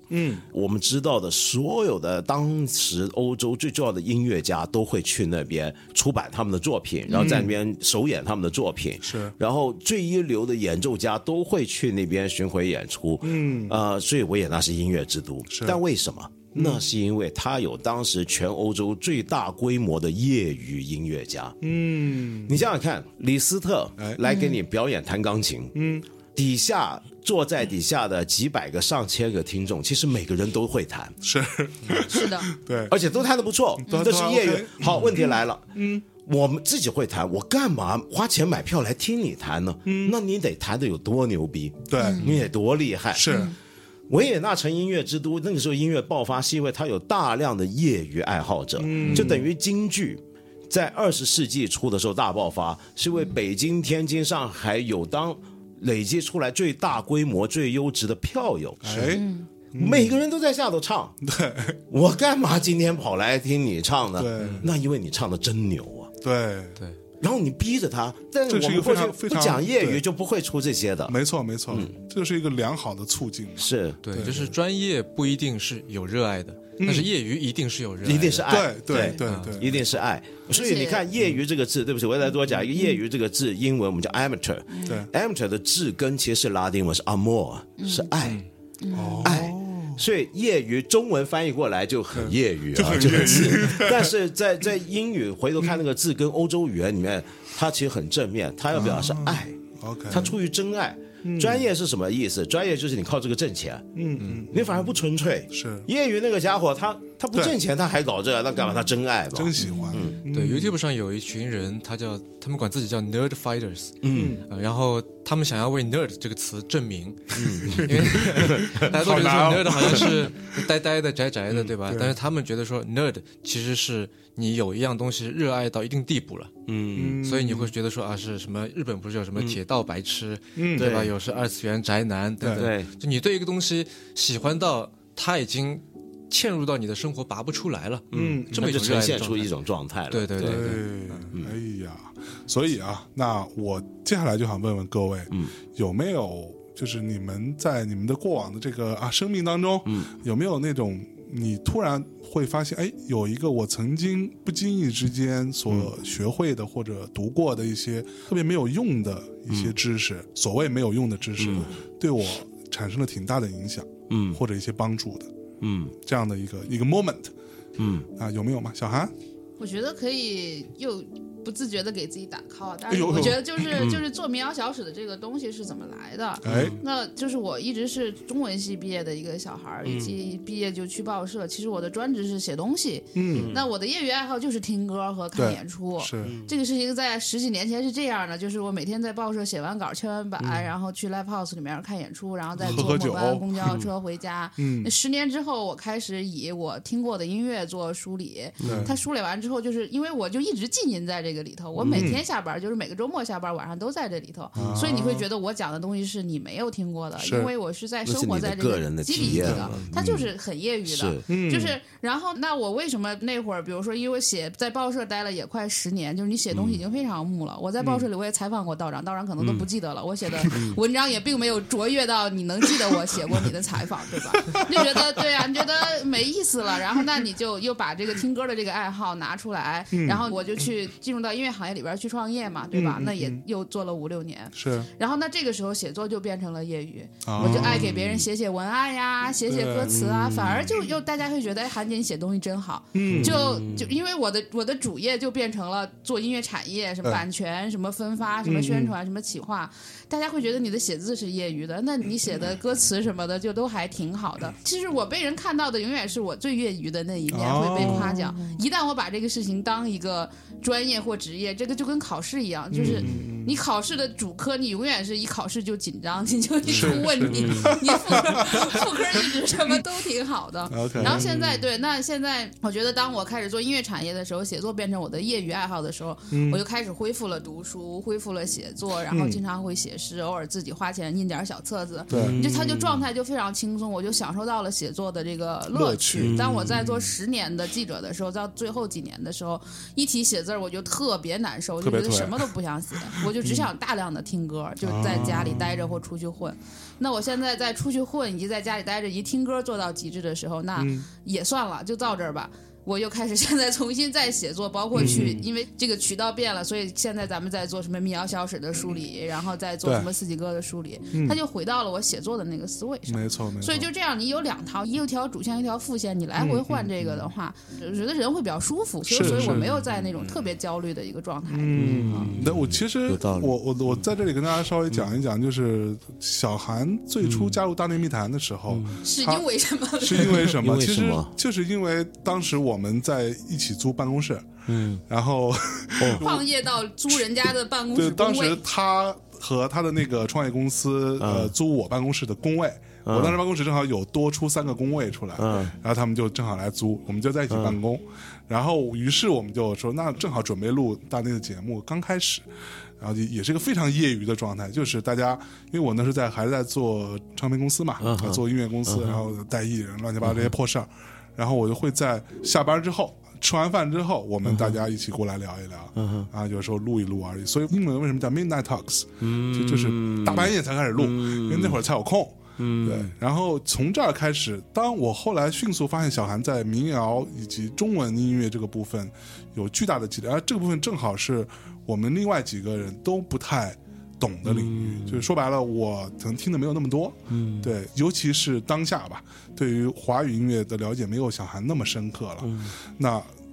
我们知道的所有的当时欧洲最重要的音乐家都会去那边出版他们的作品，然后在那边首演他们的作品。是，然后最一流的演奏家都会去那边巡回演出。所以维也纳是音乐之都。但为什么？那是因为他有当时全欧洲最大规模的业余音乐家。你想想看，李斯特来给你表演弹钢琴，底下坐在底下的几百个上千个听众，其实每个人都会弹，是的，对，而且都弹得不错，这是业余。好，问题来了，我们自己会弹，我干嘛花钱买票来听你弹呢？那你得弹得有多牛逼，对，你得多厉害，是。维也纳成音乐之都，那个时候音乐爆发是因为它有大量的业余爱好者，就等于京剧在20世纪初的时候大爆发，是因为北京、天津、上海有当累积出来最大规模、最优质的票友，每个人都在下头唱，我干嘛今天跑来听你唱呢？那因为你唱的真牛啊，对。然后你逼着他，但是我们过去不讲业余就不会出这些的。没错，这是一个良好的促进。是，对，就是专业不一定是有热爱的，但是业余一定是有热爱的，一定是爱，对，一定是爱。所以你看业余这个字，对不起，我再多讲一个业余这个字，英文我们叫 amateur， amateur 的字根其实是拉丁文，是 amor， 是爱，爱。所以业余中文翻译过来就很业余啊，就是，但是在英语回头看那个字跟欧洲语言里面，它其实很正面，它要表达是爱，它出于真爱。专业是什么意思？专业就是你靠这个挣钱，你反而不纯粹。是业余那个家伙，他不挣钱，他还搞这，那干嘛？他真爱吧，真喜欢。对 ，YouTube 上有一群人，他们管自己叫 Nerd Fighters， 然后他们想要为 Nerd 这个词证明，因为大家都觉得说 Nerd 好像是呆呆的、宅宅的，对吧？但是他们觉得说 Nerd 其实是你有一样东西热爱到一定地步了，所以你会觉得说啊，是什么？日本不是有什么铁道白痴，对吧？有是二次元宅男，对不对？就你对一个东西喜欢到它已经嵌入到你的生活拔不出来了，这么就呈现出一种状态了。对，哎呀，所以啊，那我接下来就想问问各位，有没有就是你们在你们的过往的这个生命当中，有没有那种你突然会发现，哎，有一个我曾经不经意之间所学会的或者读过的一些特别没有用的一些知识，所谓没有用的知识，对我产生了挺大的影响，或者一些帮助的。这样的一个moment，有没有吗？小韩，我觉得可以又不自觉的给自己打 call。 但是我觉得就是做民谣小史的这个东西是怎么来的，那就是我一直是中文系毕业的一个小孩，以及毕业就去报社，其实我的专职是写东西，那我的业余爱好就是听歌和看演出。是这个事情在十几年前是这样的，就是我每天在报社写完稿签完版，然后去 live house 里面看演出，然后再坐末班公交车回家。10年之后我开始以我听过的音乐做梳理，它梳理完之后就是因为我就一直浸淫在这个里头，我每天下班就是每个周末下班晚上都在这里头，所以你会觉得我讲的东西是你没有听过的，因为我是在生活在这个基底的，它就是很业余的。就是然后那我为什么那会儿比如说因为写在报社待了也快10年，就是你写东西已经非常木了。我在报社里我也采访过道长，道长可能都不记得了，我写的文章也并没有卓越到你能记得我写过你的采访，对吧？你就觉得对啊，你觉得没意思了，然后那你就又把这个听歌的这个爱好拿出来，然后我就去进入到音乐行业里边去创业嘛，对吧？那也又做了5-6年。是。然后那这个时候写作就变成了业余，我就爱给别人写写文案呀，写写歌词啊，反而就又大家会觉得韩姐你写东西真好，就因为我的主业就变成了做音乐产业，什么版权，什么分发，什么宣传，什么企划，大家会觉得你的写字是业余的，那你写的歌词什么的就都还挺好的。其实我被人看到的永远是我最业余的那一面会被夸奖，一旦我把这个事情当一个专业或职业，这个就跟考试一样，就是你考试的主科你永远是一考试就紧张，你就出问题，你副科一直什么都挺好的。然后现在对，那现在我觉得当我开始做音乐产业的时候，写作变成我的业余爱好的时候，我就开始恢复了读书，恢复了写作，然后经常会写诗，偶尔自己花钱印点小册子，就他就状态就非常轻松，我就享受到了写作的这个乐趣。当我在做10年的记者的时候，到最后几年的时候，一提写字我就特别难受，就觉得什么都不想写，我就只想大量的听歌，就在家里待着或出去混。那我现在在出去混以及在家里待着以及听歌做到极致的时候，那也算了，就到这儿吧。我又开始现在重新在写作，包括去因为这个渠道变了，所以现在咱们在做什么民谣小史的梳理，然后在做什么四季歌的梳理，它就回到了我写作的那个思维上。没错，没错。所以就这样，你有两条，一条主线，一条副线，你来回换这个的话，我觉得人会比较舒服。所以我没有在那种特别焦虑的一个状态。那我其实我在这里跟大家稍微讲一讲，就是小韩最初加入大内密谈的时候，是因为什么？是因为什么？其实就是因为当时我们在一起租办公室，然后创业到租人家的办公室。对，当时他和他的那个创业公司，租我办公室的工位。我当时办公室正好有多出3个工位出来，然后他们就正好来租，我们就在一起办公。然后于是我们就说，那正好准备录大内的节目，刚开始。然后也是一个非常业余的状态，就是大家因为我那时还是在做唱片公司嘛，做音乐公司，然后带艺人乱七八糟这些破事儿。然后我就会在下班之后吃完饭之后，我们大家一起过来聊一聊，啊，有时候录一录而已。所以英文为什么叫 Midnight Talks， 就是大半夜才开始录，因为那会儿才有空。对，然后从这儿开始，当我后来迅速发现小韩在民谣以及中文音乐这个部分有巨大的积累，而这个部分正好是我们另外几个人都不太懂的领域，就是说白了我可能听的没有那么多，对，尤其是当下吧，对于华语音乐的了解没有小韩那么深刻了，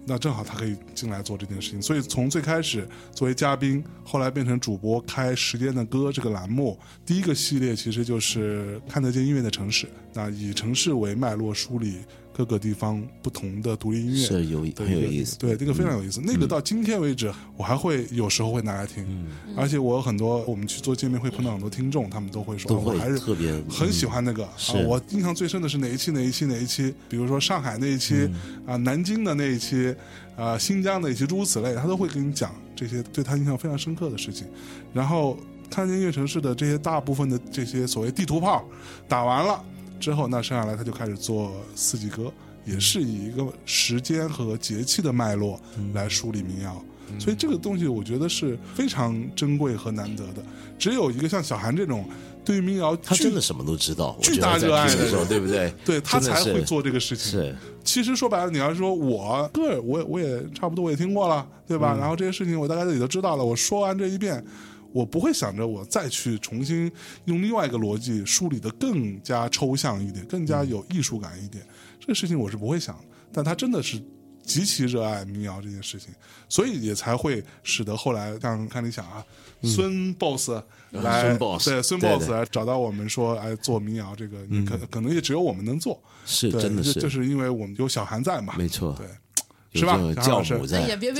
那正好他可以进来做这件事情。所以从最开始作为嘉宾，后来变成主播，开时间的歌这个栏目，第一个系列其实就是看得见音乐的城市，那以城市为脉络梳理各个地方不同的独立音乐，是很有意思。对，那个非常有意思。那个到今天为止，我还会有时候会拿来听，而且我有很多我们去做见面会碰到很多听众，他们都会说，我还是特别很喜欢那个。我印象最深的是哪一期，比如说上海那一期啊，南京的那一期啊，新疆的一期，诸如此类，他都会跟你讲这些对他印象非常深刻的事情。然后看见音乐城市的这些大部分的这些所谓地图炮打完了之后，那剩下来他就开始做四季歌，也是以一个时间和节气的脉络来梳理民谣，所以这个东西我觉得是非常珍贵和难得的。只有一个像小韩这种对于民谣他真的什么都知道，巨大热爱的时候，对不对？对，他才会做这个事情。是，其实说白了，你要说我也差不多，我也听过了，对吧？然后这些事情我大概也都知道了。我说完这一遍，我不会想着我再去重新用另外一个逻辑梳理的更加抽象一点，更加有艺术感一点，这个事情我是不会想的。但它真的是极其热爱民谣这件事情，所以也才会使得后来像看你想啊，孙 boss 来，对，孙 boss 来找到我们说，哎，做民谣这个，你可能也只有我们能做，是，真的是，就是因为我们有小韩在嘛，没错，对。是吧？教母在，也别，哎，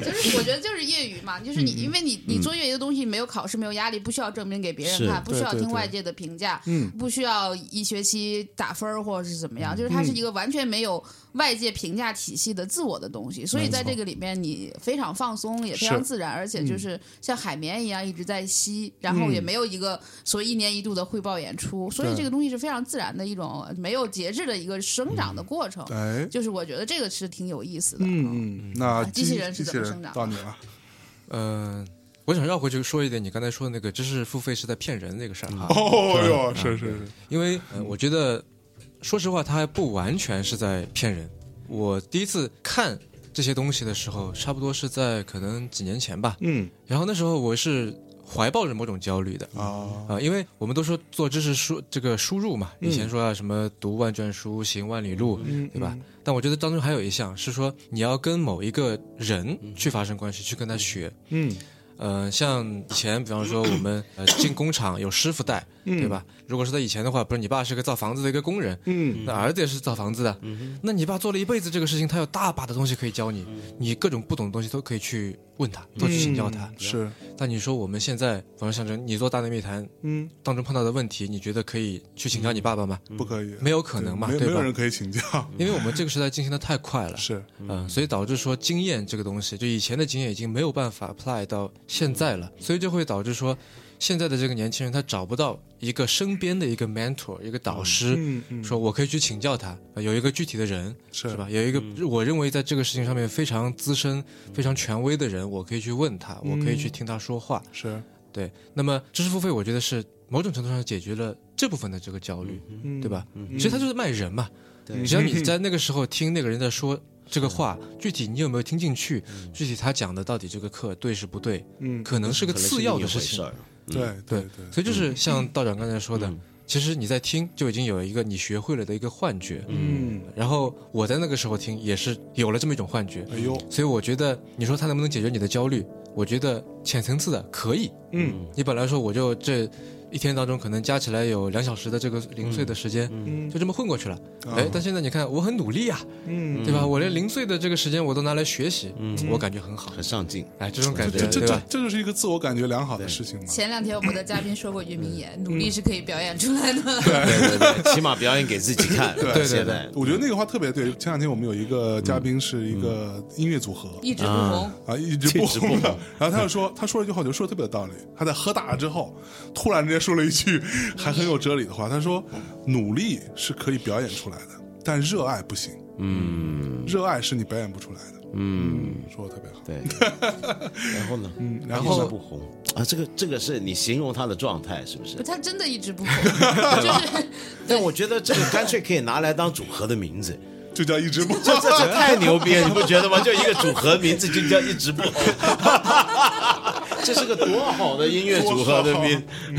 就是我觉得就是业余嘛，就是你，因为你做业余的东西没有考试，没有压力，不需要证明给别人看，不需要听外界的评价，不需要一学期打分或者是怎么样，就是它是一个完全没有外界评价体系的自我的东西，所以在这个里面你非常放松，也非常自然，而且就是像海绵一样一直在吸，然后也没有一个所谓一年一度的汇报演出，所以这个东西是非常自然的一种没有节制的一个生长的过程，就是我觉得这个是挺有意思的。嗯，那机器人是怎么生长的？到你了。我想绕回去说一点，你刚才说的那个知识付费是在骗人那个事儿哈。哦哟，是是是，因为我觉得，说实话，它还不完全是在骗人。我第一次看这些东西的时候，差不多是在可能几年前吧。嗯，然后那时候我是怀抱着某种焦虑的啊，因为我们都说做知识输这个输入嘛，以前说啊什么读万卷书行万里路，对吧？但我觉得当中还有一项是说你要跟某一个人去发生关系，去跟他学。嗯，像以前比方说我们进工厂有师傅带，对吧？如果是在以前的话，不是你爸是个造房子的一个工人，那儿子也是造房子的，那你爸做了一辈子这个事情，他有大把的东西可以教你，你各种不懂的东西都可以去问他，都去请教他。是。但你说我们现在，反正像这你做大内密谈，当中碰到的问题，你觉得可以去请教你爸爸吗？不可以，没有可能嘛，对吧？没有人可以请教，因为我们这个时代进行的太快了。是。所以导致说经验这个东西，就以前的经验已经没有办法 apply 到现在了，所以就会导致说，现在的这个年轻人他找不到一个身边的一个 mentor 一个导师，说我可以去请教他，有一个具体的人，是吧？有一个我认为在这个事情上面非常资深非常权威的人，我可以去问他，我可以去听他说话。是，对。那么知识付费我觉得是某种程度上解决了这部分的这个焦虑，对吧？其实他就是卖人嘛，只要你在那个时候听那个人在说这个话，具体你有没有听进去，具体他讲的到底这个课对是不对，可能是个次要的事情。对，所以就是像道长刚才说的，其实你在听就已经有一个你学会了的一个幻觉，然后我在那个时候听也是有了这么一种幻觉，哎呦，所以我觉得你说它能不能解决你的焦虑，我觉得浅层次的可以，你本来说我就这一天当中可能加起来有2小时的这个零碎的时间，就这么混过去了，但现在你看我很努力啊，对吧？我连零碎的这个时间我都拿来学习，我感觉很好，很上进，哎，这种感觉，对吧？这就是一个自我感觉良好的事情嘛。前两天我们的嘉宾说过一句名言：努力是可以表演出来的。对，起码表演给自己看。对，我觉得那个话特别对。前两天我们有一个嘉宾是一个音乐组合，一直不红啊，一直不红的。然后他就说，他说了一句话，我觉得说的特别有道理。他在喝大了之后，突然之间说了一句还很有哲理的话，他说努力是可以表演出来的，但热爱不行，热爱是你表演不出来的，说的特别好，对。然后呢，然后不红啊，这个是你形容他的状态，是不是？他真的一直不红，就是。但我觉得这个干脆可以拿来当组合的名字，就叫一直不红，这太牛逼了，你不觉得吗？就一个组合名字就叫一直不红。这是个多好的音乐组合，对不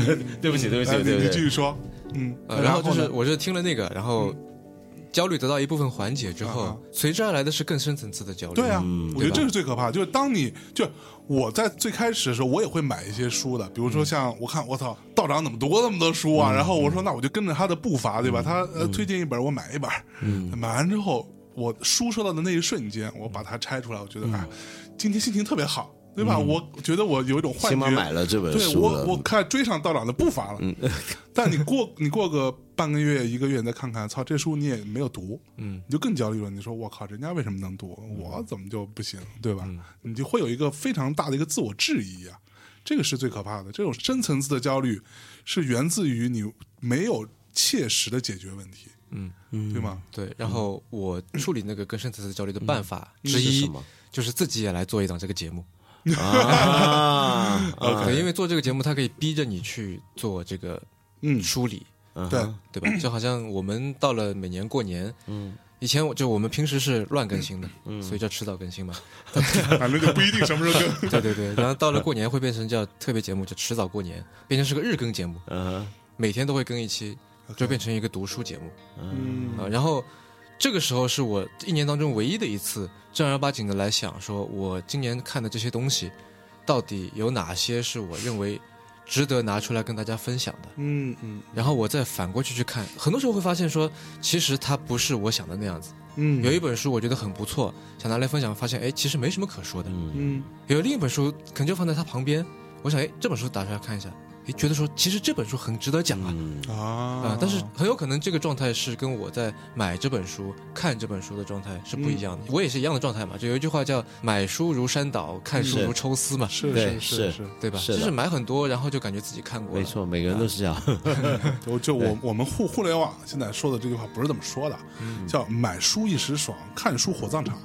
对？对不起，你继续说。然后就是我就听了那个，然后焦虑得到一部分缓解之后，随之而来的是更深层次的焦虑。对啊，我觉得这是最可怕的。就是当你就我在最开始的时候，我也会买一些书的，比如说像我看，我操，道长怎么读那么多书啊？然后我说那我就跟着他的步伐，对吧？他推荐一本，我买一本。买完之后，我书收到的那一瞬间，我把它拆出来，我觉得啊，今天心情特别好。对吧？我觉得我有一种幻觉，起码买了这本书，对，我看追上道长的步伐了。但你过个半个月一个月，你再看看，操，这书你也没有读，你就更焦虑了。你说我靠，人家为什么能读，我怎么就不行？对吧？你就会有一个非常大的一个自我质疑啊，这个是最可怕的。这种深层次的焦虑是源自于你没有切实的解决问题。对吗？对。然后我处理那个更深层次焦虑的办法之一，就是自己也来做一档这个节目。对，因为做这个节目它可以逼着你去做这个梳理，对吧？就好像我们到了每年过年，以前我们平时是乱更新的，所以叫迟早更新嘛，反正就不一定什么时候更。对，然后到了过年会变成叫特别节目，就迟早过年，变成是个日更节目，每天都会更一期，就变成一个读书节目。然后这个时候是我一年当中唯一的一次正儿八经的来想说，我今年看的这些东西到底有哪些是我认为值得拿出来跟大家分享的。嗯嗯。然后我再反过去看，很多时候会发现说其实它不是我想的那样子。嗯。有一本书我觉得很不错，想拿来分享，发现哎其实没什么可说的。嗯。有另一本书可能就放在它旁边，我想哎这本书打出来看一下，哎觉得说其实这本书很值得讲啊。嗯、啊。但是很有可能这个状态是跟我在买这本书看这本书的状态是不一样的。嗯、我也是一样的状态嘛，就有一句话叫买书如山倒，看书如抽丝嘛。是是是，对吧？就是买很多然后就感觉自己看过了。没错，每个人都是这样。就我们互联网现在说的这句话不是这么说的，叫买书一时爽，看书火葬场。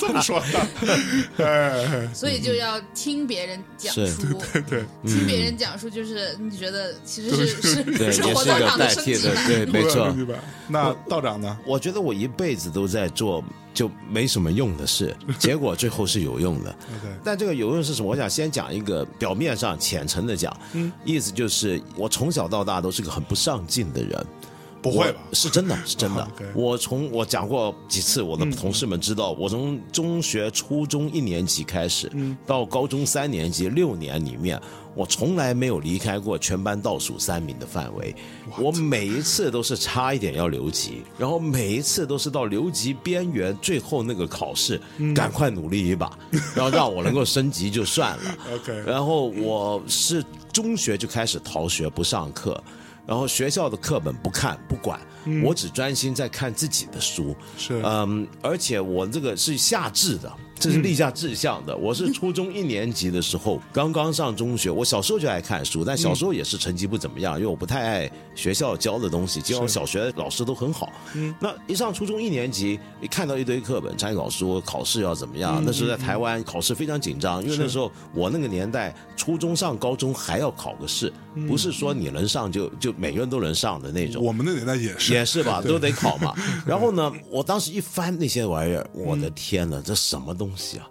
这么说的。哎，所以就要听别人讲书。对对对，听别人讲书就是你觉得其实是火葬场的身体。对，没错。那道长呢？我觉得我一辈子都在做就没什么用的事，结果最后是有用的。但这个有用是什么？我想先讲一个表面上浅层的讲，意思就是我从小到大都是个很不上进的人。不会吧？是真的，是真的。我讲过几次，我的同事们知道，我从中学、初中一年级开始，到高中三年级6年里面，我从来没有离开过全班倒数3名的范围。我每一次都是差一点要留级，然后每一次都是到留级边缘，最后那个考试，赶快努力一把，然后让我能够升级就算了。然后我是中学就开始逃学不上课。然后学校的课本不看不管，我只专心在看自己的书。是，而且我这个是下志的，这是立下志向的。我是初中1年级的时候，刚刚上中学，我小时候就爱看书，但小时候也是成绩不怎么样，因为我不太爱学校教的东西，尽管小学老师都很好。那一上初中1年级，一看到一堆课本参考书，考试要怎么样？那时候在台湾考试非常紧张，因为那时候我那个年代，初中上高中还要考个试，不是说你能上就每个人都能上的那种。我们那年代也是吧，都得考嘛。然后呢，我当时一翻那些玩意儿，我的天哪，这什么东西啊，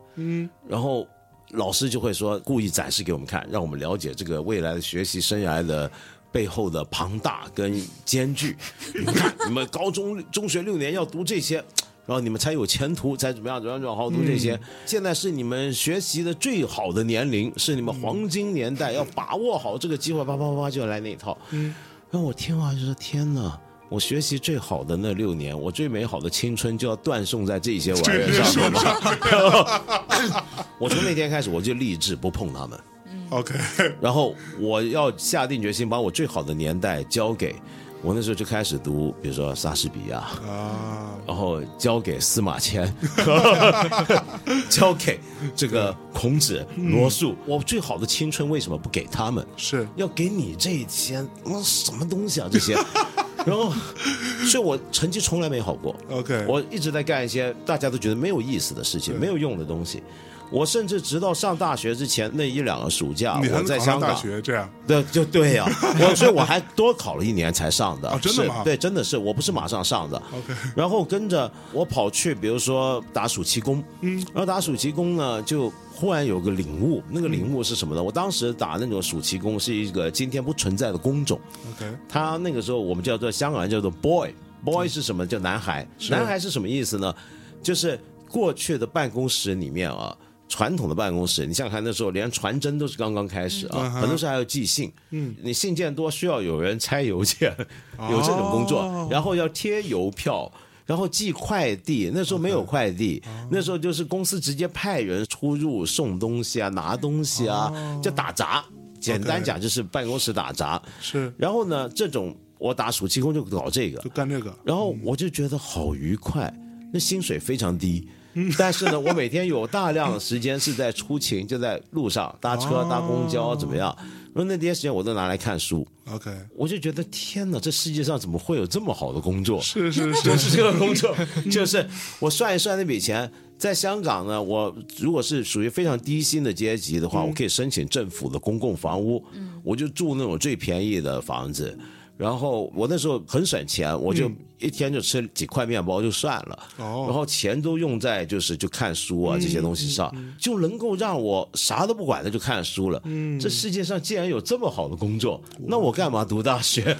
然后老师就会说，故意展示给我们看，让我们了解这个未来的学习生涯的背后的庞大跟艰巨。你们看，你们高中、中学6年要读这些，然后你们才有前途，才怎么样好好读这些。现在是你们学习的最好的年龄，是你们黄金年代，要把握好这个机会，啪啪啪就来那一套。然后我听完就说，天哪！我学习最好的那6年，我最美好的青春就要断送在这些玩意儿上面了。我从那天开始，我就立志不碰他们。OK， 然后我要下定决心，把我最好的年代交给我。那时候就开始读，比如说莎士比亚啊，然后交给司马迁，交给这个孔子、罗素。我最好的青春为什么不给他们？是要给你这一天？什么东西啊？这些。然后，所以我成绩从来没好过。OK， 我一直在干一些大家都觉得没有意思的事情，没有用的东西。我甚至直到上大学之前那1-2个暑假，我在香港大学这样，对，就对呀、啊。所以我还多考了1年才上的。啊，真的吗？对，真的是，我不是马上上的。OK， 然后跟着我跑去，比如说打暑期工，然后打暑期工呢就。忽然有个领悟，那个领悟是什么呢？我当时打那种暑期工是一个今天不存在的工种。OK， 他那个时候我们叫做香港人叫做 boy 是什么？叫男孩。男孩是什么意思呢？就是过去的办公室里面啊，传统的办公室，你想看那时候连传真都是刚刚开始啊，很多时候还要寄信。你信件多，需要有人拆邮件，有这种工作，然后要贴邮票。然后寄快递，那时候没有快递，那时候就是公司直接派人出入送东西啊，拿东西啊，叫打杂。简单讲就是办公室打杂。是。然后呢，这种我打暑期工就搞这个，就干这个。然后我就觉得好愉快，那薪水非常低，但是呢，我每天有大量的时间是在出勤，就在路上搭车、搭公交怎么样。然后那段时间我都拿来看书。OK， 我就觉得天哪，这世界上怎么会有这么好的工作？是，就是这个工作，就是我算一算那笔钱，在香港呢，我如果是属于非常低薪的阶级的话，我可以申请政府的公共房屋，我就住那种最便宜的房子。然后我那时候很省钱，我就一天就吃几块面包就算了，然后钱都用在就是就看书啊这些东西上，就能够让我啥都不管的就看书了。这世界上既然有这么好的工作，那我干嘛读大学？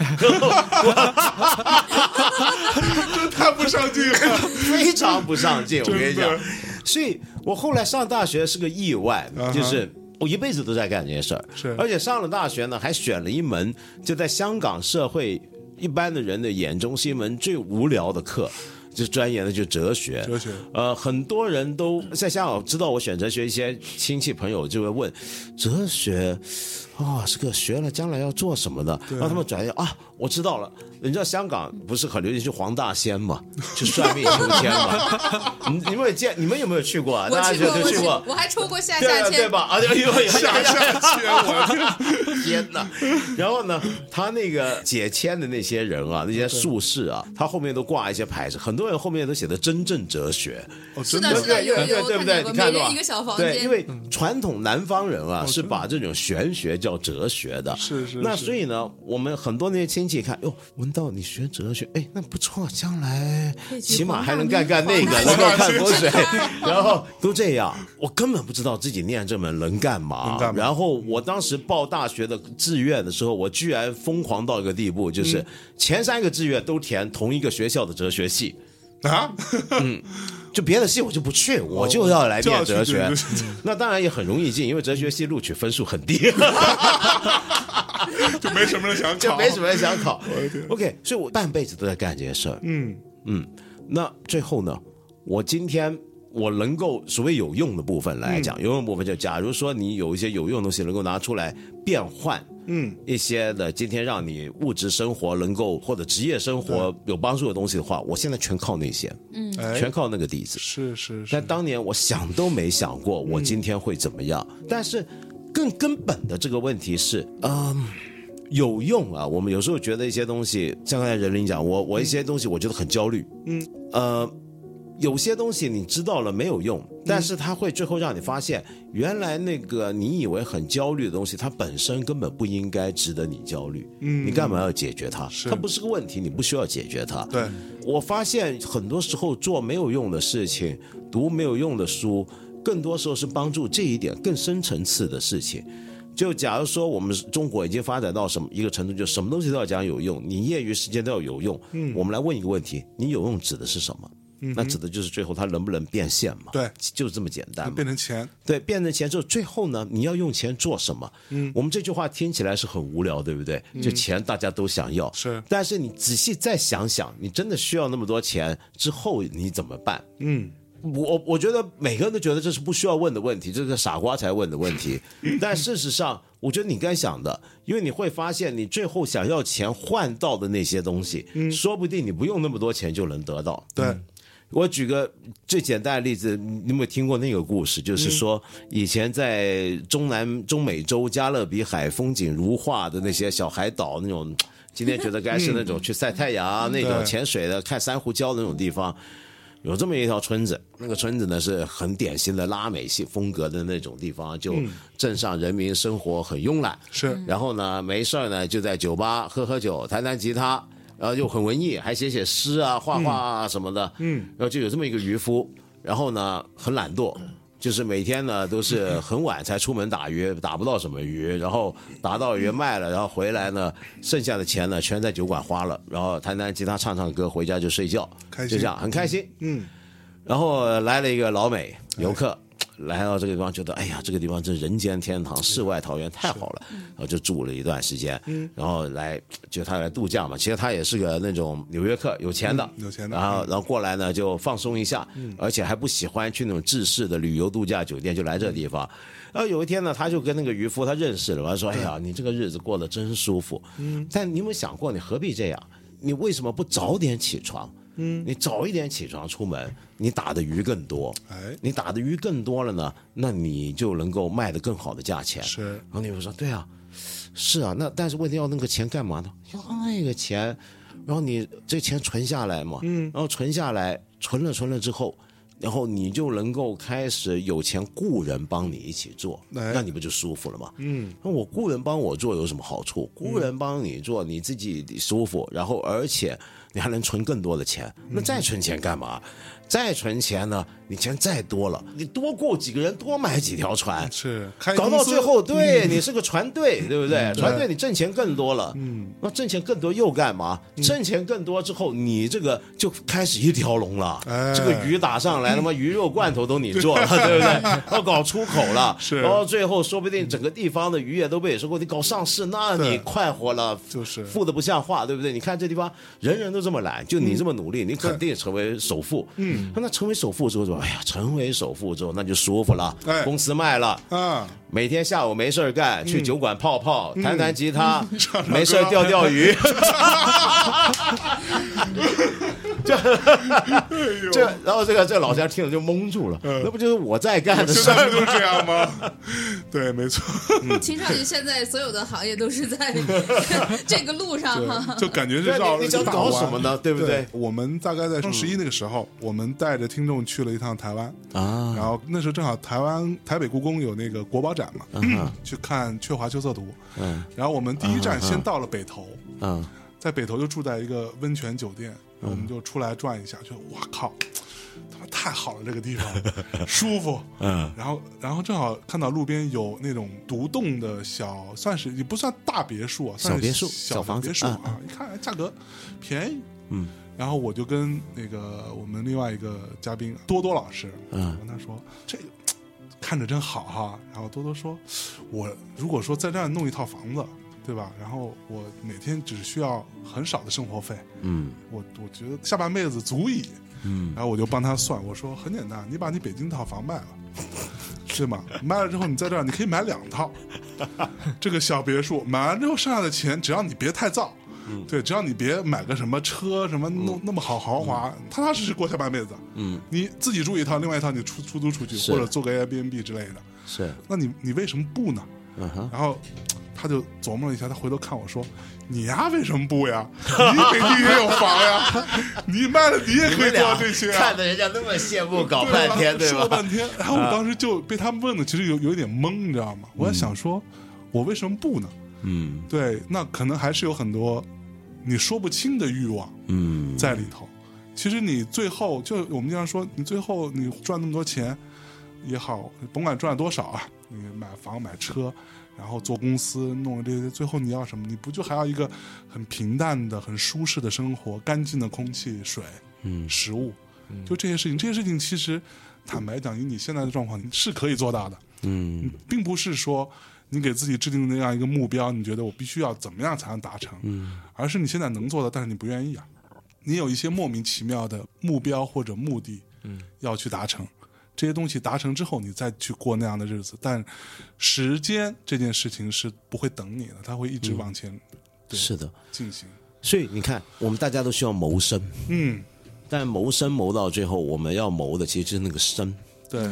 这太不上进了，非常不上进，我跟你讲。所以我后来上大学是个意外，就是我一辈子都在干这些事儿，而且上了大学呢，还选了一门就在香港社会一般的人的眼中是一门最无聊的课，就专研的就哲学。哲学，很多人都在香港知道我选哲学，一些亲戚朋友就会问，哲学啊、哦，是个学了将来要做什么的，让他们转眼啊，我知道了。你知道香港不是很流行去黄大仙嘛，去算命求签嘛？你们有没有去过啊？大家都去过，我还抽过下下签，对吧？啊，下下签，我天哪！然后呢，他那个解签的那些人啊，那些术士啊，他后面都挂一些牌子，很多人后面都写的真正哲学。哦、是的，是的，有对不对？你看到吧？对，因为传统南方人啊，是把这种玄学叫哲学的。是是。那所以呢，我们很多那些亲戚看哟。文道你学哲学，哎，那不错，将来起码还能干那个，能够看风水，然后都这样，我根本不知道自己念这门能干嘛。然后我当时报大学的志愿的时候，我居然疯狂到一个地步，就是前3个志愿都填同一个学校的哲学系啊，就别的系我就不去，我就要来念哲学。那当然也很容易进，因为哲学系录取分数很低。就没什么人想考，OK， 所以我半辈子都在干这些事儿。那最后呢，我今天我能够所谓有用的部分来讲，有用的部分就假如说你有一些有用的东西能够拿出来变换，一些的今天让你物质生活能够或者职业生活有帮助的东西的话，我现在全靠那些，全靠那个底子。是是是。但当年我想都没想过我今天会怎么样，但是。更根本的这个问题是，有用啊。我们有时候觉得一些东西，像刚才任林讲，我一些东西我觉得很焦虑，有些东西你知道了没有用，但是它会最后让你发现，原来那个你以为很焦虑的东西，它本身根本不应该值得你焦虑。你干嘛要解决它？它不是个问题，你不需要解决它。对，我发现很多时候做没有用的事情，读没有用的书。更多时候是帮助这一点更深层次的事情。就假如说我们中国已经发展到什么一个程度，就什么东西都要讲有用，你业余时间都要有用。我们来问一个问题，你有用指的是什么？那指的就是最后它能不能变现嘛？对，就这么简单嘛。变成钱。对，变成钱之后，最后呢，你要用钱做什么？我们这句话听起来是很无聊，对不对？就钱大家都想要，是。但是你仔细再想想，你真的需要那么多钱之后你怎么办？我觉得每个人都觉得这是不需要问的问题，这是傻瓜才问的问题。但事实上，我觉得你该想的，因为你会发现，你最后想要钱换到的那些东西，说不定你不用那么多钱就能得到。对，我举个最简单的例子，你有没有听过那个故事？就是说，以前在中美洲加勒比海风景如画的那些小海岛那种，今天觉得该是那种去晒太阳、那种潜水的、看珊瑚礁的那种地方。有这么一条村子，那个村子呢是很典型的拉美系风格的那种地方，就镇上人民生活很慵懒，是。然后呢，没事呢就在酒吧喝酒，弹弹吉他，然后又很文艺，还写诗啊、画画啊什么的。然后就有这么一个渔夫，然后呢很懒惰，就是每天呢都是很晚才出门打鱼，打不到什么鱼，然后打到鱼卖了，然后回来呢，剩下的钱呢全在酒馆花了，然后弹弹吉他唱唱歌，回家就睡觉，就这样很开心。然后来了一个老美游客，来到这个地方觉得，哎呀，这个地方真人间天堂，世外桃源，太好了，然后就住了一段时间，然后他来度假嘛。其实他也是个那种纽约客，有钱的，然后过来呢就放松一下，而且还不喜欢去那种制式的旅游度假酒店，就来这个地方。然后有一天呢，他就跟那个渔夫他认识了，他说，哎呀，你这个日子过得真舒服，但你有没有想过，你何必这样？你为什么不早点起床？你早一点起床出门，你打的鱼更多，你打的鱼更多了呢，那你就能够卖的更好的价钱。是。然后你就说，对啊，是啊，那但是问题要那个钱干嘛呢？要那个钱，然后你这钱存下来嘛，然后存下来，存了之后，然后你就能够开始有钱雇人帮你一起做，那你不就舒服了吗？嗯，那我雇人帮我做有什么好处？雇人帮你做，你自己舒服，然后而且你还能存更多的钱。那再存钱干嘛？再存钱呢？你钱再多了，你多雇几个人，多买几条船，是搞到最后，对你是个船队，对不对？船队你挣钱更多了，嗯，那挣钱更多又干嘛？挣钱更多之后，你这个就开始一条龙了，这个鱼打上来。那么鱼肉罐头都你做了，对不对？要搞出口了，然后最后说不定整个地方的渔业都被收购。你搞上市，那你快活了，就是富的不像话，对不对？你看这地方人人都这么懒，就你这么努力，你肯定成为首富。嗯，那成为首富之后说，哎呀，成为首富之后那就舒服了，公司卖了，啊，每天下午没事干，去酒馆泡泡，弹弹吉他，没事钓钓鱼。这然后这个老乡听了就蒙住了，那不就是我在干的事吗？现在就是这样吗？对，没错。青少年现在所有的行业都是在这个路上哈，就感觉是绕着想搞什么呢，对不 对？我们大概在11那个时候，我们带着听众去了一趟台湾啊，然后那时候正好台北故宫有那个国宝展嘛，去看《雀华秋色图》，然后我们第一站先到了北投，在北投就住在一个温泉酒店。我们就出来转一下，就哇靠，他妈太好了，这个地方舒服。嗯，然后正好看到路边有那种独栋的小，算是也不算大别墅啊，算是小别墅、小房子别墅啊。你看价格便宜，嗯。然后我就跟那个我们另外一个嘉宾多多老师，我跟他说这个看着真好哈。然后多多说，我如果说在这儿弄一套房子。对吧？然后我每天只需要很少的生活费，嗯，我觉得下半辈子足以，嗯。然后我就帮他算，我说很简单，你把你北京套房卖了，是吗？卖了之后你在这儿你可以买2套，这个小别墅买完之后剩下的钱，只要你别太造，嗯，对，只要你别买个什么车什么那么好豪华，踏踏实实过下半辈子，嗯。你自己住一套，另外一套你出租出去，或者做个 Airbnb 之类的，是。那你为什么不呢？嗯哼。然后。他就琢磨了一下，他回头看我说：“你呀，为什么不呀？你北京也有房呀，你卖了你也可以做这些啊。”看着人家那么羡慕，搞半天对吧？说半天，然后我当时就被他问的，其实有一点懵，你知道吗？我在想说，我为什么不呢？嗯，对，那可能还是有很多你说不清的欲望，嗯，在里头。其实你最后就我们经常说，你最后你赚那么多钱也好，甭管赚多少啊，你买房买车。然后做公司弄了这些，最后你要什么？你不就还要一个很平淡的很舒适的生活，干净的空气水，嗯，食物，就这些事情。这些事情其实坦白讲，以你现在的状况，你是可以做到的。嗯，并不是说你给自己制定那样一个目标，你觉得我必须要怎么样才能达成，嗯，而是你现在能做的，但是你不愿意啊。你有一些莫名其妙的目标或者目的，嗯，要去达成。这些东西达成之后你再去过那样的日子，但时间这件事情是不会等你的，它会一直往前，对，是的，进行。所以你看我们大家都需要谋生，嗯，但谋生谋到最后我们要谋的其实是那个生，对，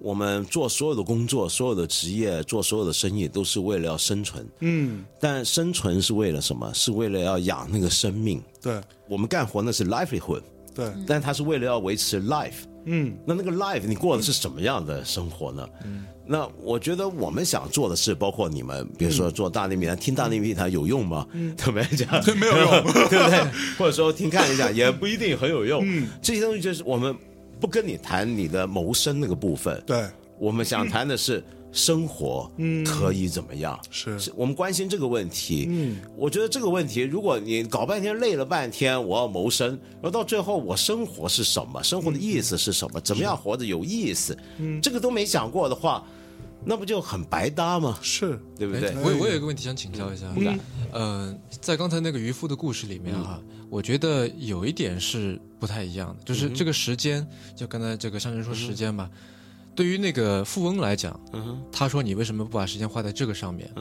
我们做所有的工作所有的职业做所有的生意都是为了要生存，嗯，但生存是为了什么？是为了要养那个生命，对，我们干活那是 livelihood， 对，但它是为了要维持 life，嗯，那个 life 你过的是什么样的生活呢？嗯，那我觉得我们想做的事，包括你们，比如说做大内密谈，听大内密谈有用吗？嗯，对不对？这样没有用，对不对？或者说听看一下也不一定很有用。嗯，这些东西就是我们不跟你谈你的谋生那个部分，对，我们想谈的是生活，嗯，可以怎么样？是我们关心这个问题。嗯，我觉得这个问题，如果你搞半天累了半天，我要谋生，然后到最后我生活是什么？生活的意思是什么？怎么样活着有意思？嗯，这个都没想过的话，那不就很白搭吗？是，对不对？我有一个问题想请教一下，在刚才那个渔夫的故事里面啊，我觉得有一点是不太一样的，就是这个时间，就刚才这个上人说时间嘛。对于那个富翁来讲，他说你为什么不把时间花在这个上面，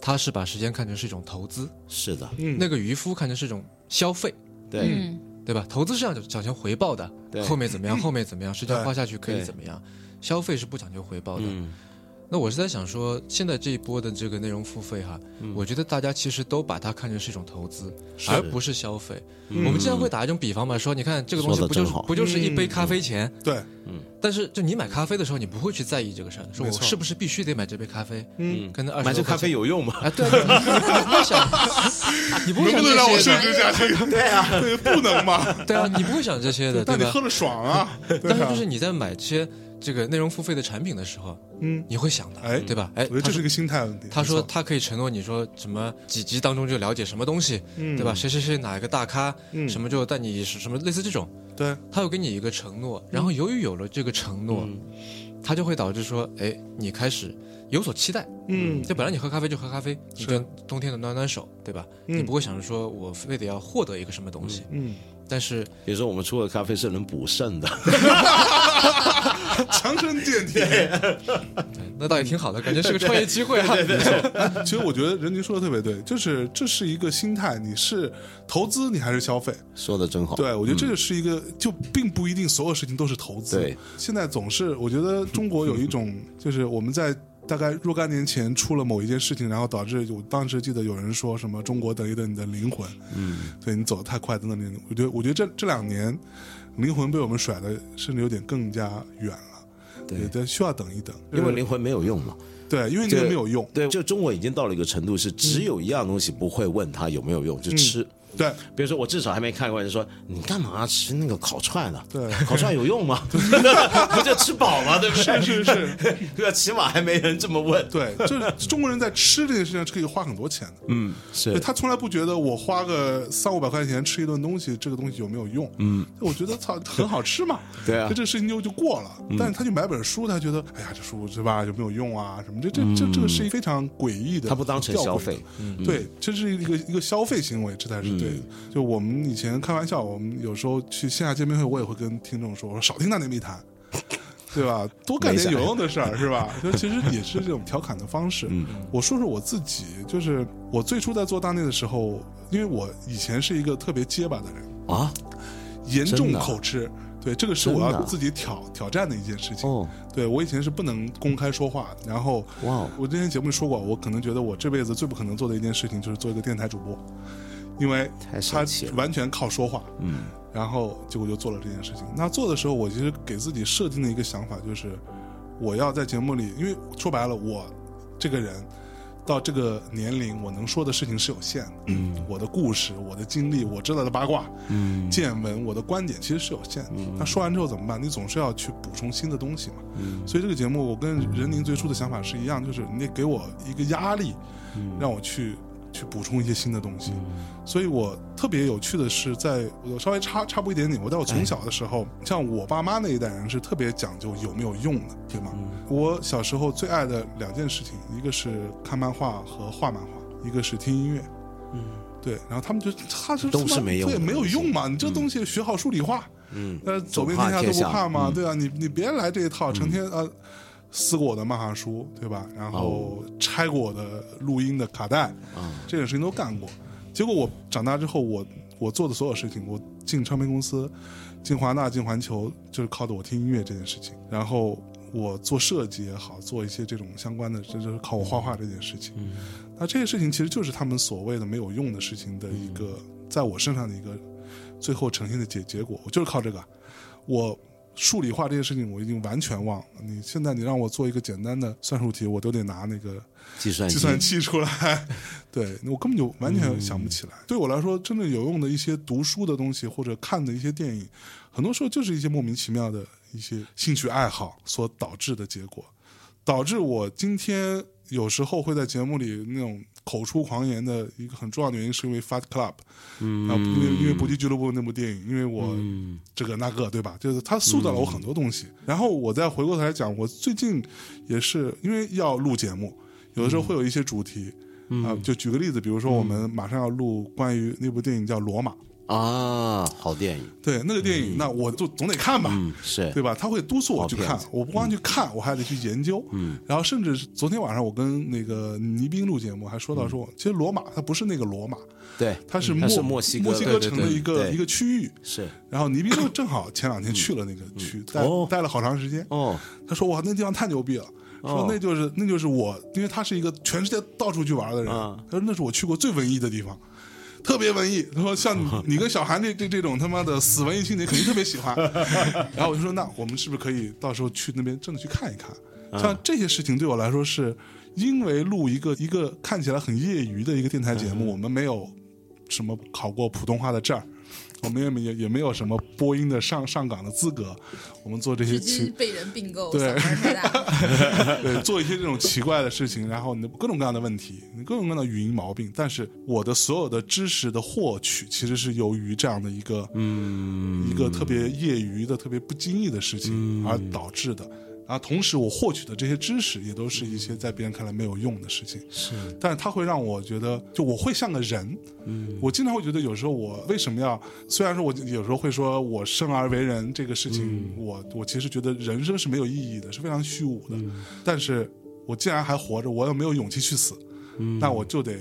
他是把时间看成是一种投资，是的，那个渔夫看成是一种消费，对，对吧？投资是讲求回报的，后面怎么样，时间花下去可以怎么样，消费是不讲究回报的，那我是在想说现在这一波的这个内容付费哈，我觉得大家其实都把它看成是一种投资而不是消费。我们经常会打一种比方嘛，说你看这个东西不就是一杯咖啡钱，对，但是就你买咖啡的时候你不会去在意这个事儿，说我是不是必须得买这杯咖啡，可能买这咖啡有用吗？啊，对，你不会想，能不能让我设置一下这个？对啊，不能吗？对啊，你不会想这些的，但你喝了爽啊。但是就是你在买些这个内容付费的产品的时候，你会想的，哎，对吧？哎，我觉得这是个心态问题。他说他可以承诺你说什么几集当中就了解什么东西，对吧？谁谁谁哪个大咖，什么就带你什么类似这种，对，他又给你一个承诺。然后由于有了这个承诺，他就会导致说，哎，你开始有所期待，就本来你喝咖啡就喝咖啡，你跟冬天的暖暖手，对吧？你不会想着说我非得要获得一个什么东西，但是比如说我们出的咖啡是能补肾的，强身健体，那倒也挺好的，感觉是个创业机会啊。对，其实我觉得任宁说的特别对，就是这是一个心态，你是投资你还是消费，说的真好。对，我觉得这就是一个，就并不一定所有事情都是投资。对，现在总是我觉得中国有一种，就是我们在大概若干年前出了某一件事情，然后导致我当时记得有人说什么中国等一等你的灵魂，对你走得太快等等。我觉得这两年灵魂被我们甩的甚至有点更加远了，对，需要等一等，因为灵魂没有用嘛。对，因为灵魂没有用。对，就中国已经到了一个程度，是只有一样东西不会问它有没有用，就吃。对，比如说我至少还没看过人说你干嘛吃那个烤串呢？对，烤串有用吗？不就吃饱吗？对不对？是，对，起码还没人这么问。对，就是中国人在吃这件事情上可以花很多钱的。是他从来不觉得我花个300-500块钱吃一顿东西，这个东西有没有用？我觉得它很好吃嘛。对啊，这事情就过了。但是他去买本书，他觉得哎呀，这书是吧有没有用啊？什么这个是非常诡异的，他不当成消费。对，这是一个消费行为，这才是对。对，就我们以前开玩笑，我们有时候去线下见面会，我也会跟听众说，我说少听他那密谈，对吧？多干点有用的事儿，是吧？就其实也是这种调侃的方式。我说说我自己，就是我最初在做大内的时候，因为我以前是一个特别结巴的人啊，严重口吃。对，这个是我要自己挑战的一件事情。对，我以前是不能公开说话，然后我之前节目说过，我可能觉得我这辈子最不可能做的一件事情就是做一个电台主播。因为他完全靠说话，然后结果就做了这件事情。那做的时候，我其实给自己设定的一个想法就是，我要在节目里，因为说白了，我这个人到这个年龄，我能说的事情是有限的。我的故事、我的经历、我知道的八卦、见闻、我的观点，其实是有限的。那说完之后怎么办？你总是要去补充新的东西嘛。所以这个节目，我跟任宁最初的想法是一样，就是你得给我一个压力，让我去补充一些新的东西。所以我特别有趣的是，在我稍微插播一点点，我在我从小的时候，像我爸妈那一代人是特别讲究有没有用的，对吗？我小时候最爱的两件事情，一个是看漫画和画漫画，一个是听音乐。对，然后他们就都是没用，对，没有用嘛。你这东西学好数理化，走遍天下都不怕嘛，对啊，你别来这一套，成天撕过我的漫画书，对吧？然后拆过我的录音的卡带，这种事情都干过。结果我长大之后，我做的所有事情，我进唱片公司，进华纳、进环球，就是靠着我听音乐这件事情。然后我做设计也好，做一些这种相关的，这就是靠我画画这件事情。那这些事情其实就是他们所谓的没有用的事情的一个，在我身上的一个最后呈现的结果。我就是靠这个，我。数理化这些事情我已经完全忘了，你现在你让我做一个简单的算术题，我都得拿那个计算器出来，对，我根本就完全想不起来。对我来说真的有用的一些读书的东西或者看的一些电影，很多时候就是一些莫名其妙的一些兴趣爱好所导致的结果，导致我今天有时候会在节目里那种口出狂言的一个很重要的原因，是因为 Fight Club， 因为搏击俱乐部那部电影，因为我这个那个，对吧？就是它塑造了我很多东西。然后我再回过头来讲，我最近也是因为要录节目，有的时候会有一些主题就举个例子，比如说我们马上要录关于那部电影叫《罗马》啊，好电影。对，那个电影，那我就总得看吧，是对吧？他会督促我去看，我不光去看，我还得去研究。然后甚至昨天晚上我跟那个倪斌录节目，还说到说，其实罗马它不是那个罗马，对，它是墨西哥城的一个区域。是。然后倪斌正好前2天去了那个区，待了好长时间。他说哇，那地方太牛逼了。说那就是我，因为他是一个全世界到处去玩的人，他说那是我去过最文艺的地方。特别文艺，他说像你跟小韩这种他妈的死文艺青年肯定特别喜欢。然后我就说，那我们是不是可以到时候去那边真的去看一看？像这些事情对我来说，是因为录一个看起来很业余的一个电台节目，我们没有什么考过普通话的证儿，我们也没有什么播音的上岗的资格，我们做这些被人并购，对，对，做一些这种奇怪的事情，然后你的各种各样的问题，你各种各样的语音毛病，但是我的所有的知识的获取，其实是由于这样的一个一个特别业余的、特别不经意的事情而导致的。然后同时我获取的这些知识也都是一些在别人看来没有用的事情，是，但是它会让我觉得就我会像个人。我经常会觉得有时候我为什么要，虽然说我有时候会说我生而为人这个事情，我其实觉得人生是没有意义的，是非常虚无的，但是我既然还活着，我又没有勇气去死，那我就得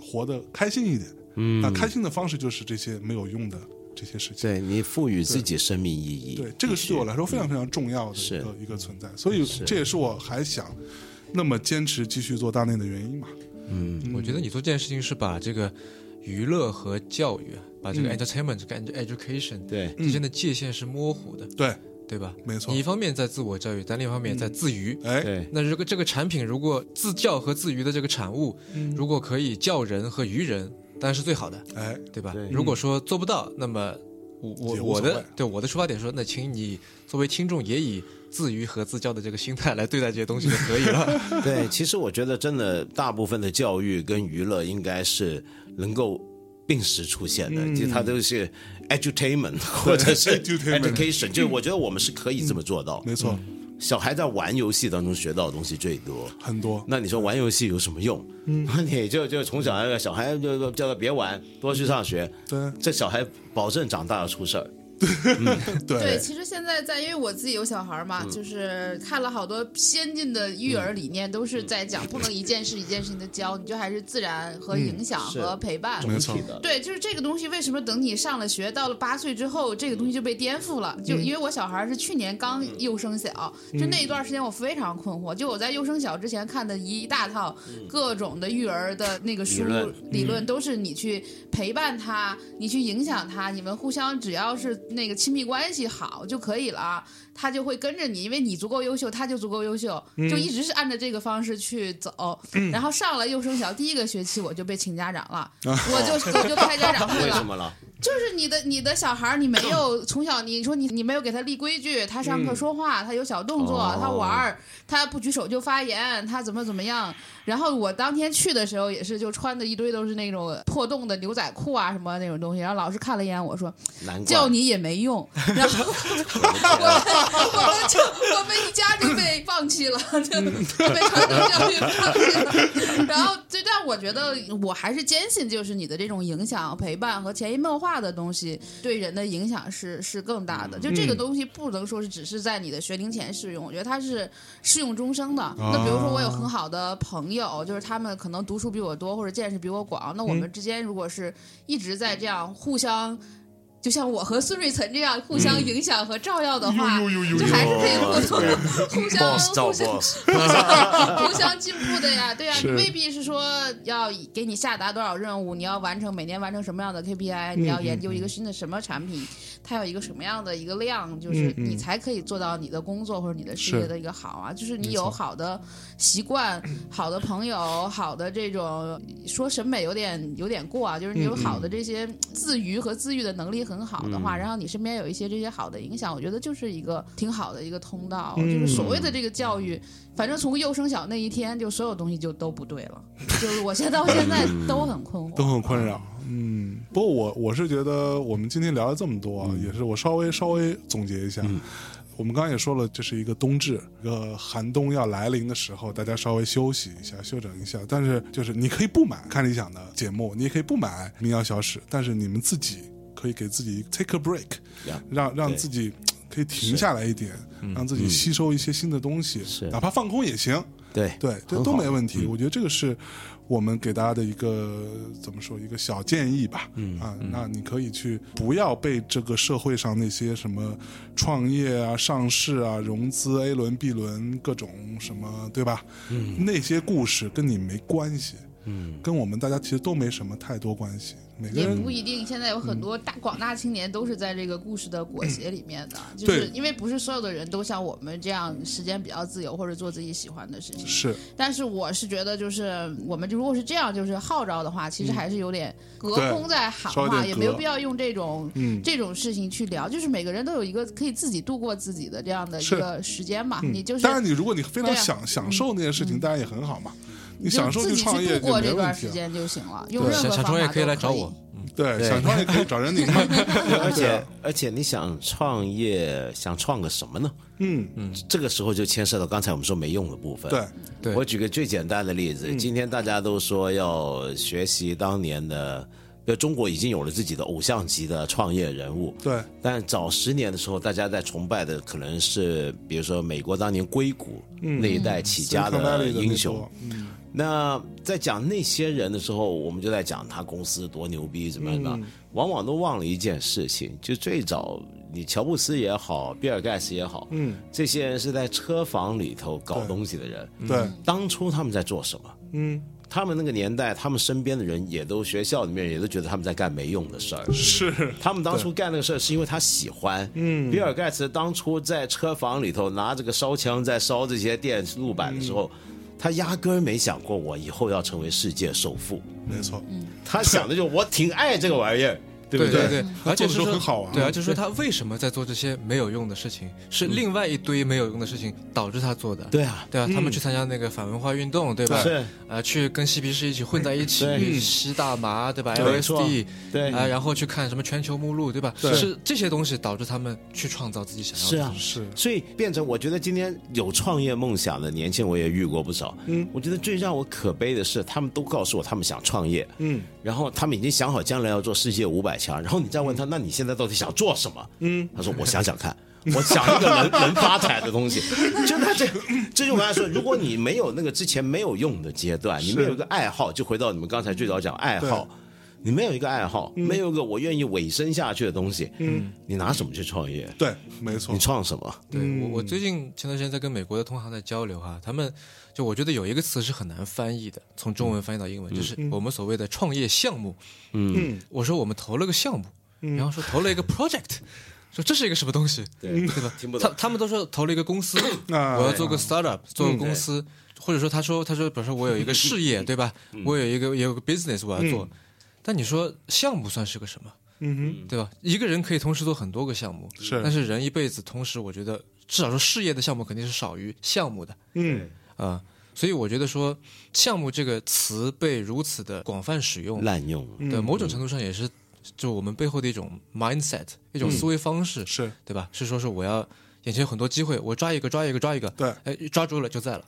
活得开心一点，那开心的方式就是这些没有用的这些事情，对，你赋予自己生命意义， 对，这个是对我来说非常非常重要的一个存在，所以这也是我还想那么坚持继续做大内的原因嘛。我觉得你做这件事情是把这个娱乐和教育，把这个 entertainment 跟 education 对之间的界限是模糊的，对，对吧？没错，你一方面在自我教育，但另一方面在自娱。哎，那如果这个产品如果自教和自娱的这个产物，如果可以教人和娱人，当然是最好的，哎，对吧？对，如果说做不到，那么我的出发点说，那请你作为听众也以自娱和自教的这个心态来对待这些东西就可以了。对，其实我觉得真的大部分的教育跟娱乐应该是能够并时出现的，其实它都是 edutainment 或者是 education， 就是我觉得我们是可以这么做到，没错。小孩在玩游戏当中学到的东西最多，很多。那你说玩游戏有什么用？你就从小孩就叫他别玩，多去上学。对，这小孩保证长大要出事儿。对，其实现在因为我自己有小孩嘛，就是看了好多先进的育儿理念，都是在讲不能一件事一件事情的教，你就还是自然和影响和陪伴，没错的。对，就是这个东西为什么等你上了学，到了8岁之后，这个东西就被颠覆了？就因为我小孩是去年刚幼升小，就那一段时间我非常困惑。就我在幼升小之前看的一大套各种的育儿的那个书理论，都是你去陪伴他，你去影响他，你们互相只要是那个亲密关系好就可以了，他就会跟着你，因为你足够优秀，他就足够优秀，就一直是按照这个方式去走。然后上了幼升小第一个学期，我就被请家长了，我就开家长会了。为什么了？就是你的小孩，你没有从小，你说你没有给他立规矩，他上课说话，他有小动作，他玩，他不举手就发言，他怎么样。然后我当天去的时候也是，就穿的一堆都是那种破洞的牛仔裤啊什么那种东西。然后老师看了一眼我说，叫你也没用。然后我们一家就被放弃了，就被传统教育放弃了。然后就但我觉得我还是坚信，就是你的这种影响、陪伴和潜移默化的东西对人的影响是更大的。就这个东西不能说是只是在你的学龄前适用，我觉得它是适用终生的。那比如说我有很好的朋友，就是他们可能读书比我多或者见识比我广，那我们之间如果是一直在这样互相，就像我和孙瑞岑这样互相影响和照耀的话，就还是可以互相进步的呀。对啊，你未必是说要给你下达多少任务，你要完成每年完成什么样的 KPI， 你要研究一个新的什么产品，它有一个什么样的一个量，就是你才可以做到你的工作或者你的事业的一个好啊。就是你有好的习惯、好的朋友、好的这种说审美有点过啊，就是你有好的这些自娱和自愈的能力很好的话，然后你身边有一些这些好的影响，我觉得就是一个挺好的一个通道。就是所谓的这个教育，反正从幼升小那一天，就所有东西就都不对了。就是我现在到现在都很困惑，都很困扰。不过我是觉得我们今天聊了这么多，也是我稍微总结一下。我们刚刚也说了，这是一个冬至，一个寒冬要来临的时候，大家稍微休息一下、休整一下。但是就是你可以不买看理想的节目，你也可以不买民谣小史，但是你们自己可以给自己 take a break， 让自己可以停下来一点，让自己吸收一些新的东西，哪怕放空也行。对对，这都没问题。我觉得这个是我们给大家的一个怎么说一个小建议吧。那你可以去不要被这个社会上那些什么创业啊、上市啊、融资 A 轮 B 轮各种什么，对吧？那些故事跟你没关系。跟我们大家其实都没什么太多关系，每个人也不一定。现在有很多广大青年都是在这个故事的裹挟里面的，就是因为不是所有的人都像我们这样时间比较自由或者做自己喜欢的事情。是，但是我是觉得，就是我们如果是这样就是号召的话，其实还是有点隔空在喊话，也没有必要用这种事情去聊。就是每个人都有一个可以自己度过自己的这样的一个时间嘛。你就是当然，你如果你非常享受那件事情，当然也很好嘛。你享受去创业，度过这段时间就行了。用任何方法都可以。想创业可以来找我，对，想创业可以找人你看。而且你想创业，想创个什么呢？这个时候就牵涉到刚才我们说没用的部分。对，我举个最简单的例子，今天大家都说要学习当年的。中国已经有了自己的偶像级的创业人物，对。但早10年的时候，大家在崇拜的可能是，比如说美国当年硅谷那一代起家的英雄。那在讲那些人的时候，我们就在讲他公司多牛逼怎么样的，往往都忘了一件事情，就最早你乔布斯也好，比尔盖茨也好，这些人是在车房里头搞东西的人，对。当初他们在做什么？他们那个年代，他们身边的人也都学校里面也都觉得他们在干没用的事儿。是，他们当初干那个事儿是因为他喜欢。比尔盖茨当初在车房里头拿这个烧枪在烧这些电路板的时候，他压根儿没想过我以后要成为世界首富。没错，他想的就是我挺爱这个玩意儿。对不对？对，而且是说很好玩。对，而且说他为什么在做这些没有用的事情，是另外一堆没有用的事情导致他做的。对啊，他们去参加那个反文化运动，对吧？是。去跟嬉皮士一起混在一起，吸大麻，对吧 ？LSD， 对啊，然后去看什么全球目录，对吧？是这些东西导致他们去创造自己想要的。是啊，是。所以变成我觉得今天有创业梦想的年轻人我也遇过不少。我觉得最让我可悲的是，他们都告诉我他们想创业。然后他们已经想好将来要做世界500强，然后你再问他，那你现在到底想做什么？他说我想想看，我想一个能发财的东西。就他这就我刚才说，如果你没有那个之前没有用的阶段，你没有一个爱好，就回到你们刚才最早讲爱好，你没有一个爱好，没有一个我愿意委身下去的东西，你拿什么去创业？对，没错。你创什么？对，我最近前段时间在跟美国的同行在交流啊，他们就我觉得有一个词是很难翻译的，从中文翻译到英文，就是我们所谓的创业项目。我说我们投了个项目，然后说投了一个 project。说这是一个什么东西，对吧？听不懂。他们都说投了一个公司，我要做个 startup， 做个公司，或者说他说，比如说我有一个事业，对吧？我有一个 business 我要做，但你说项目算是个什么？对吧？一个人可以同时做很多个项目，但是人一辈子同时，我觉得至少说事业的项目肯定是少于项目的，所以我觉得说项目这个词被如此的广泛使用、滥用，对，某种程度上也是。就我们背后的一种 mindset， 一种思维方式，是对吧？是说是我要眼前有很多机会，我抓一个，对，抓住了就在了，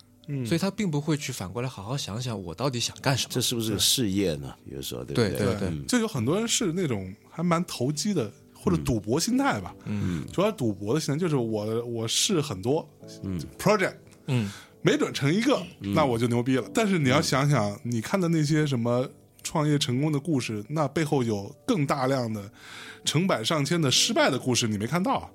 所以他并不会去反过来好好想想我到底想干什么，这是不是事业呢？比如说，对不对？对，就有很多人是那种还蛮投机的。或者赌博心态吧，主要赌博的心态就是我试很多，project，没准成一个，那我就牛逼了。但是你要想想，你看的那些什么。创业成功的故事，那背后有更大量的成百上千的失败的故事，你没看到，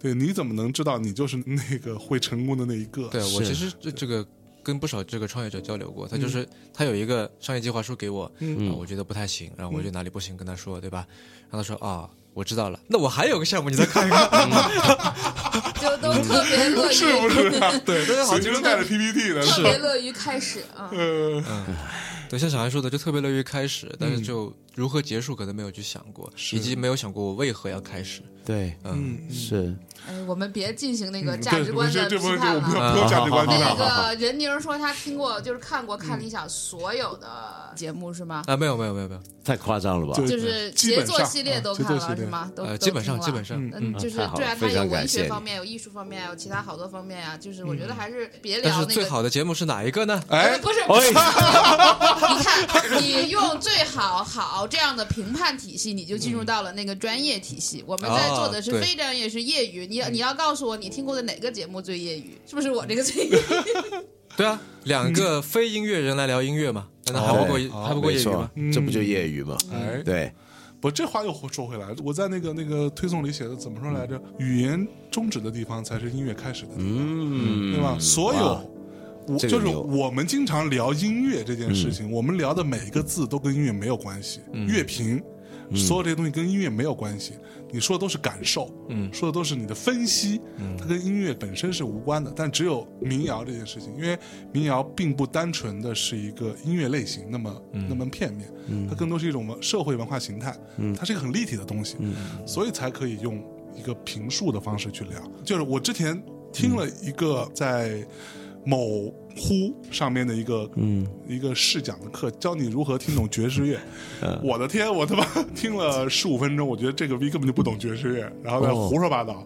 对，你怎么能知道你就是那个会成功的那一个？对，我其实这个跟不少这个创业者交流过，他就是他有一个商业计划书给我，我觉得不太行，然后我就哪里不行跟他说，对吧？然后他说啊。我知道了，那我还有个项目，你再看一看，就都特别乐意，是不是、啊？对，大家好，随身带着 PPT 的，特别乐于开始啊。对，像小韩说的，就特别乐于开始，但是就如何结束，可能没有去想过，以及没有想过我为何要开始。对，是。我们别进行那个价值观的批判了。那个任宁说他听过，就是看过《看理想》所有的节目是吗？啊，没有，太夸张了吧？就是杰作系列都看了是吗？都基本上，就是对啊，他有文学方面，有艺术方面，有其他好多方面啊。就是我觉得还是别聊那个。但是最好的节目是哪一个呢？哎，不是，你看，你用最好这样的评判体系，你就进入到了那个专业体系。我们在做的是非专业，是业余。你要告诉我你听过的哪个节目最业余？是不是我这个最业余？对啊，两个非音乐人来聊音乐嘛，难道还不过业余吗？这不就业余吗？对。不，这话又说回来，我在那个推送里写的怎么说来着？语言终止的地方才是音乐开始的地方，对吧？所有。就是我们经常聊音乐这件事情，我们聊的每一个字都跟音乐没有关系，乐评，所有这些东西跟音乐没有关系，你说的都是感受，说的都是你的分析，它跟音乐本身是无关的。但只有民谣这件事情，因为民谣并不单纯的是一个音乐类型那么片面，它更多是一种社会文化形态，它是一个很立体的东西，所以才可以用一个评述的方式去聊。就是我之前听了一个在某乎上面的一个试讲的课，教你如何听懂爵士乐。我的天，我他妈听了15分钟，我觉得这个 V 根本就不懂爵士乐，然后在胡说八道。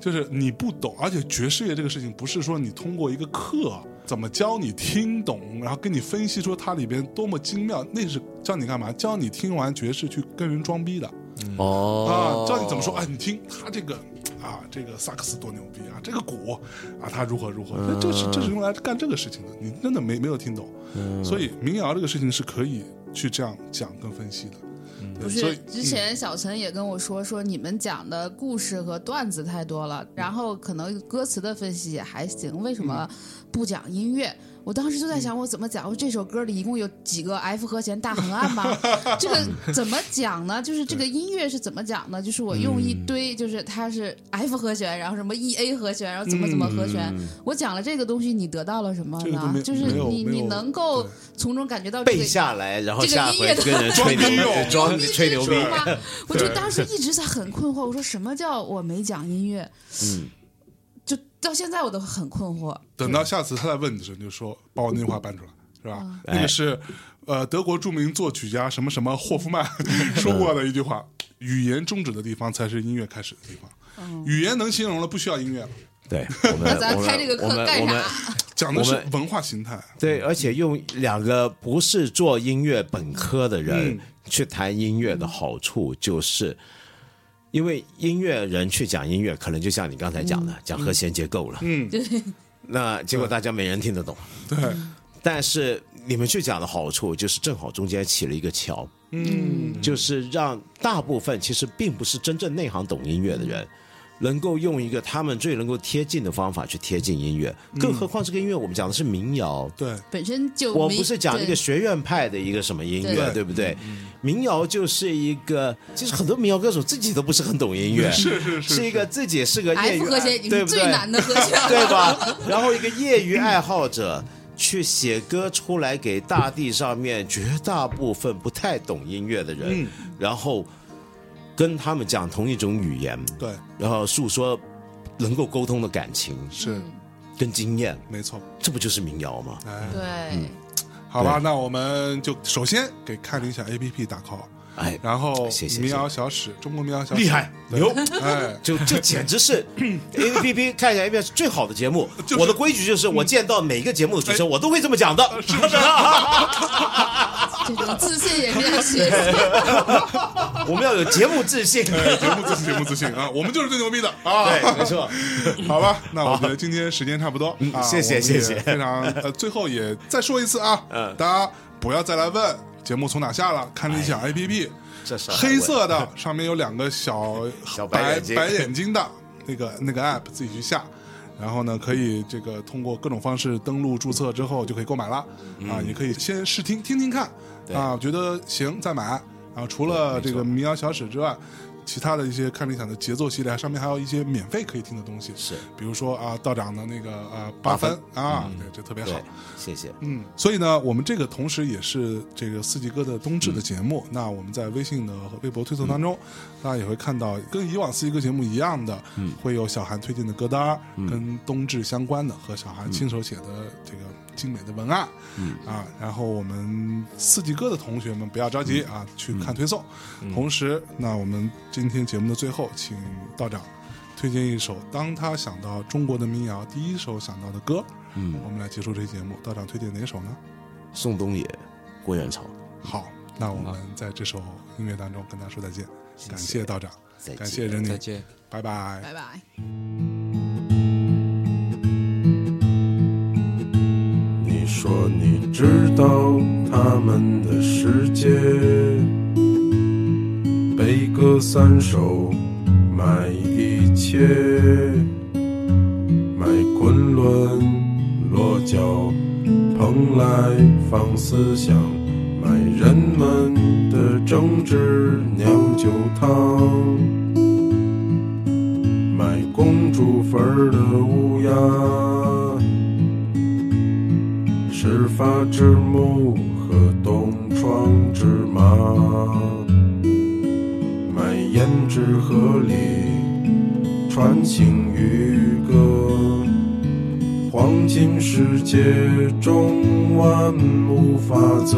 就是你不懂，而且爵士乐这个事情不是说你通过一个课怎么教你听懂，然后跟你分析说它里边多么精妙，那是教你干嘛？教你听完爵士去跟人装逼的。哦，教你怎么说？哎，你听他这个。啊，这个萨克斯多牛逼啊！这个鼓啊，它如何？这是用来干这个事情的。你真的没有听懂，所以民谣这个事情是可以去这样讲跟分析的。不是，之前小陈也跟我说你们讲的故事和段子太多了，然后可能歌词的分析也还行，为什么不讲音乐？我当时就在想，我怎么讲？这首歌里一共有几个 F 和弦大横按吧？这个怎么讲呢？就是这个音乐是怎么讲呢？就是我用一堆，就是它是 F 和弦，然后什么 E A 和弦，然后怎么和弦。我讲了这个东西，你得到了什么呢？就是你能够从中感觉到背下来，然后下回跟人吹牛逼吗？我就当时一直在很困惑，我说什么叫我没讲音乐？就到现在我都很困惑。等到下次他再问你的时候，你就说把我那句话搬出来，是吧？那个是德国著名作曲家什么什么霍夫曼说过的一句话：语言终止的地方才是音乐开始的地方。语言能形容了，不需要音乐了。对，那咱开这个课干啥？讲的是文化形态。对，而且用两个不是做音乐本科的人去谈音乐的好处就是。因为音乐人去讲音乐可能就像你刚才讲的讲和弦结构了，那结果大家没人听得懂，对，但是你们去讲的好处就是正好中间起了一个桥，就是让大部分其实并不是真正内行懂音乐的人能够用一个他们最能够贴近的方法去贴近音乐，更何况这个音乐我们讲的是民谣，对，本身就我不是讲一个学院派的一个什么音乐， 对不对？民谣就是一个，其实很多民谣歌手自己都不是很懂音乐，是一个自己是个业余，F 和弦对不对？最难的和弦，对吧？然后一个业余爱好者去写歌出来给大地上面绝大部分不太懂音乐的人，然后。跟他们讲同一种语言，对，然后诉说能够沟通的感情是跟经验，没错，这不就是民谣吗？对，好吧，那我们就首先给看理想 APP 打 call，然后民谣小史，中国民谣小史厉害牛，就简直是 APP 看一下 APP 是最好的节目。我的规矩就是，我见到每个节目的主持人，我都会这么讲的，是不是？这种自信也变形，我们要有节目自信，节目自信啊！我们就是最牛逼的啊！对，没错。好吧，那我觉得今天时间差不多，谢谢，非常最后也再说一次啊，大家不要再来问节目从哪下了，看理想 APP， 这是黑色的，上面有两个小白眼睛的那个 app， 自己去下。然后呢，可以这个通过各种方式登录注册之后就可以购买了，啊，也可以先试听听听看，啊，觉得行再买。然后除了这个民谣小史之外，其他的一些看理想的节奏系列，上面还有一些免费可以听的东西，是，比如说啊，道长的那个8分啊，对，这特别好，谢谢。所以呢，我们这个同时也是这个四季歌的冬至的节目，那我们在微信的和微博推送当中，大家也会看到跟以往四季歌节目一样的，会有小韩推荐的歌单，跟冬至相关的和小韩亲手写的这个精美的文案，啊，然后我们四季歌的同学们不要着急啊，去看推送。同时，那我们今天节目的最后，请道长推荐一首当他想到中国的民谣第一首想到的歌，我们来结束这期节目。道长推荐哪首呢？宋冬野《郭元潮》。好，那我们在这首音乐当中跟他说再见，感谢道长，感谢任宁，拜拜，拜拜。说你知道他们的世界，悲歌三首卖一切，卖昆仑落脚，蓬莱放思想，卖人们的政治酿酒汤，卖公主坟的乌鸦，始发之木和东窗之麻，卖胭脂河里穿行渔歌，黄金世界中万物法则。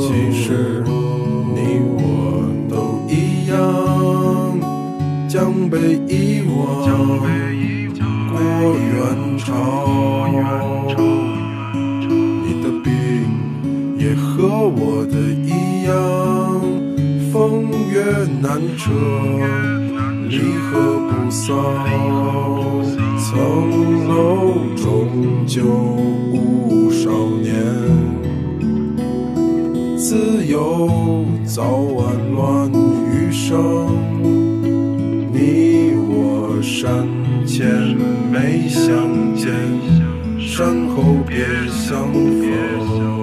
其实你我都一样，将被遗忘，过元朝。你的病也和我的一样，风月难扯，离合不骚，层楼终究无少年。自由早晚乱余生，你我山前没相见，山后别相逢。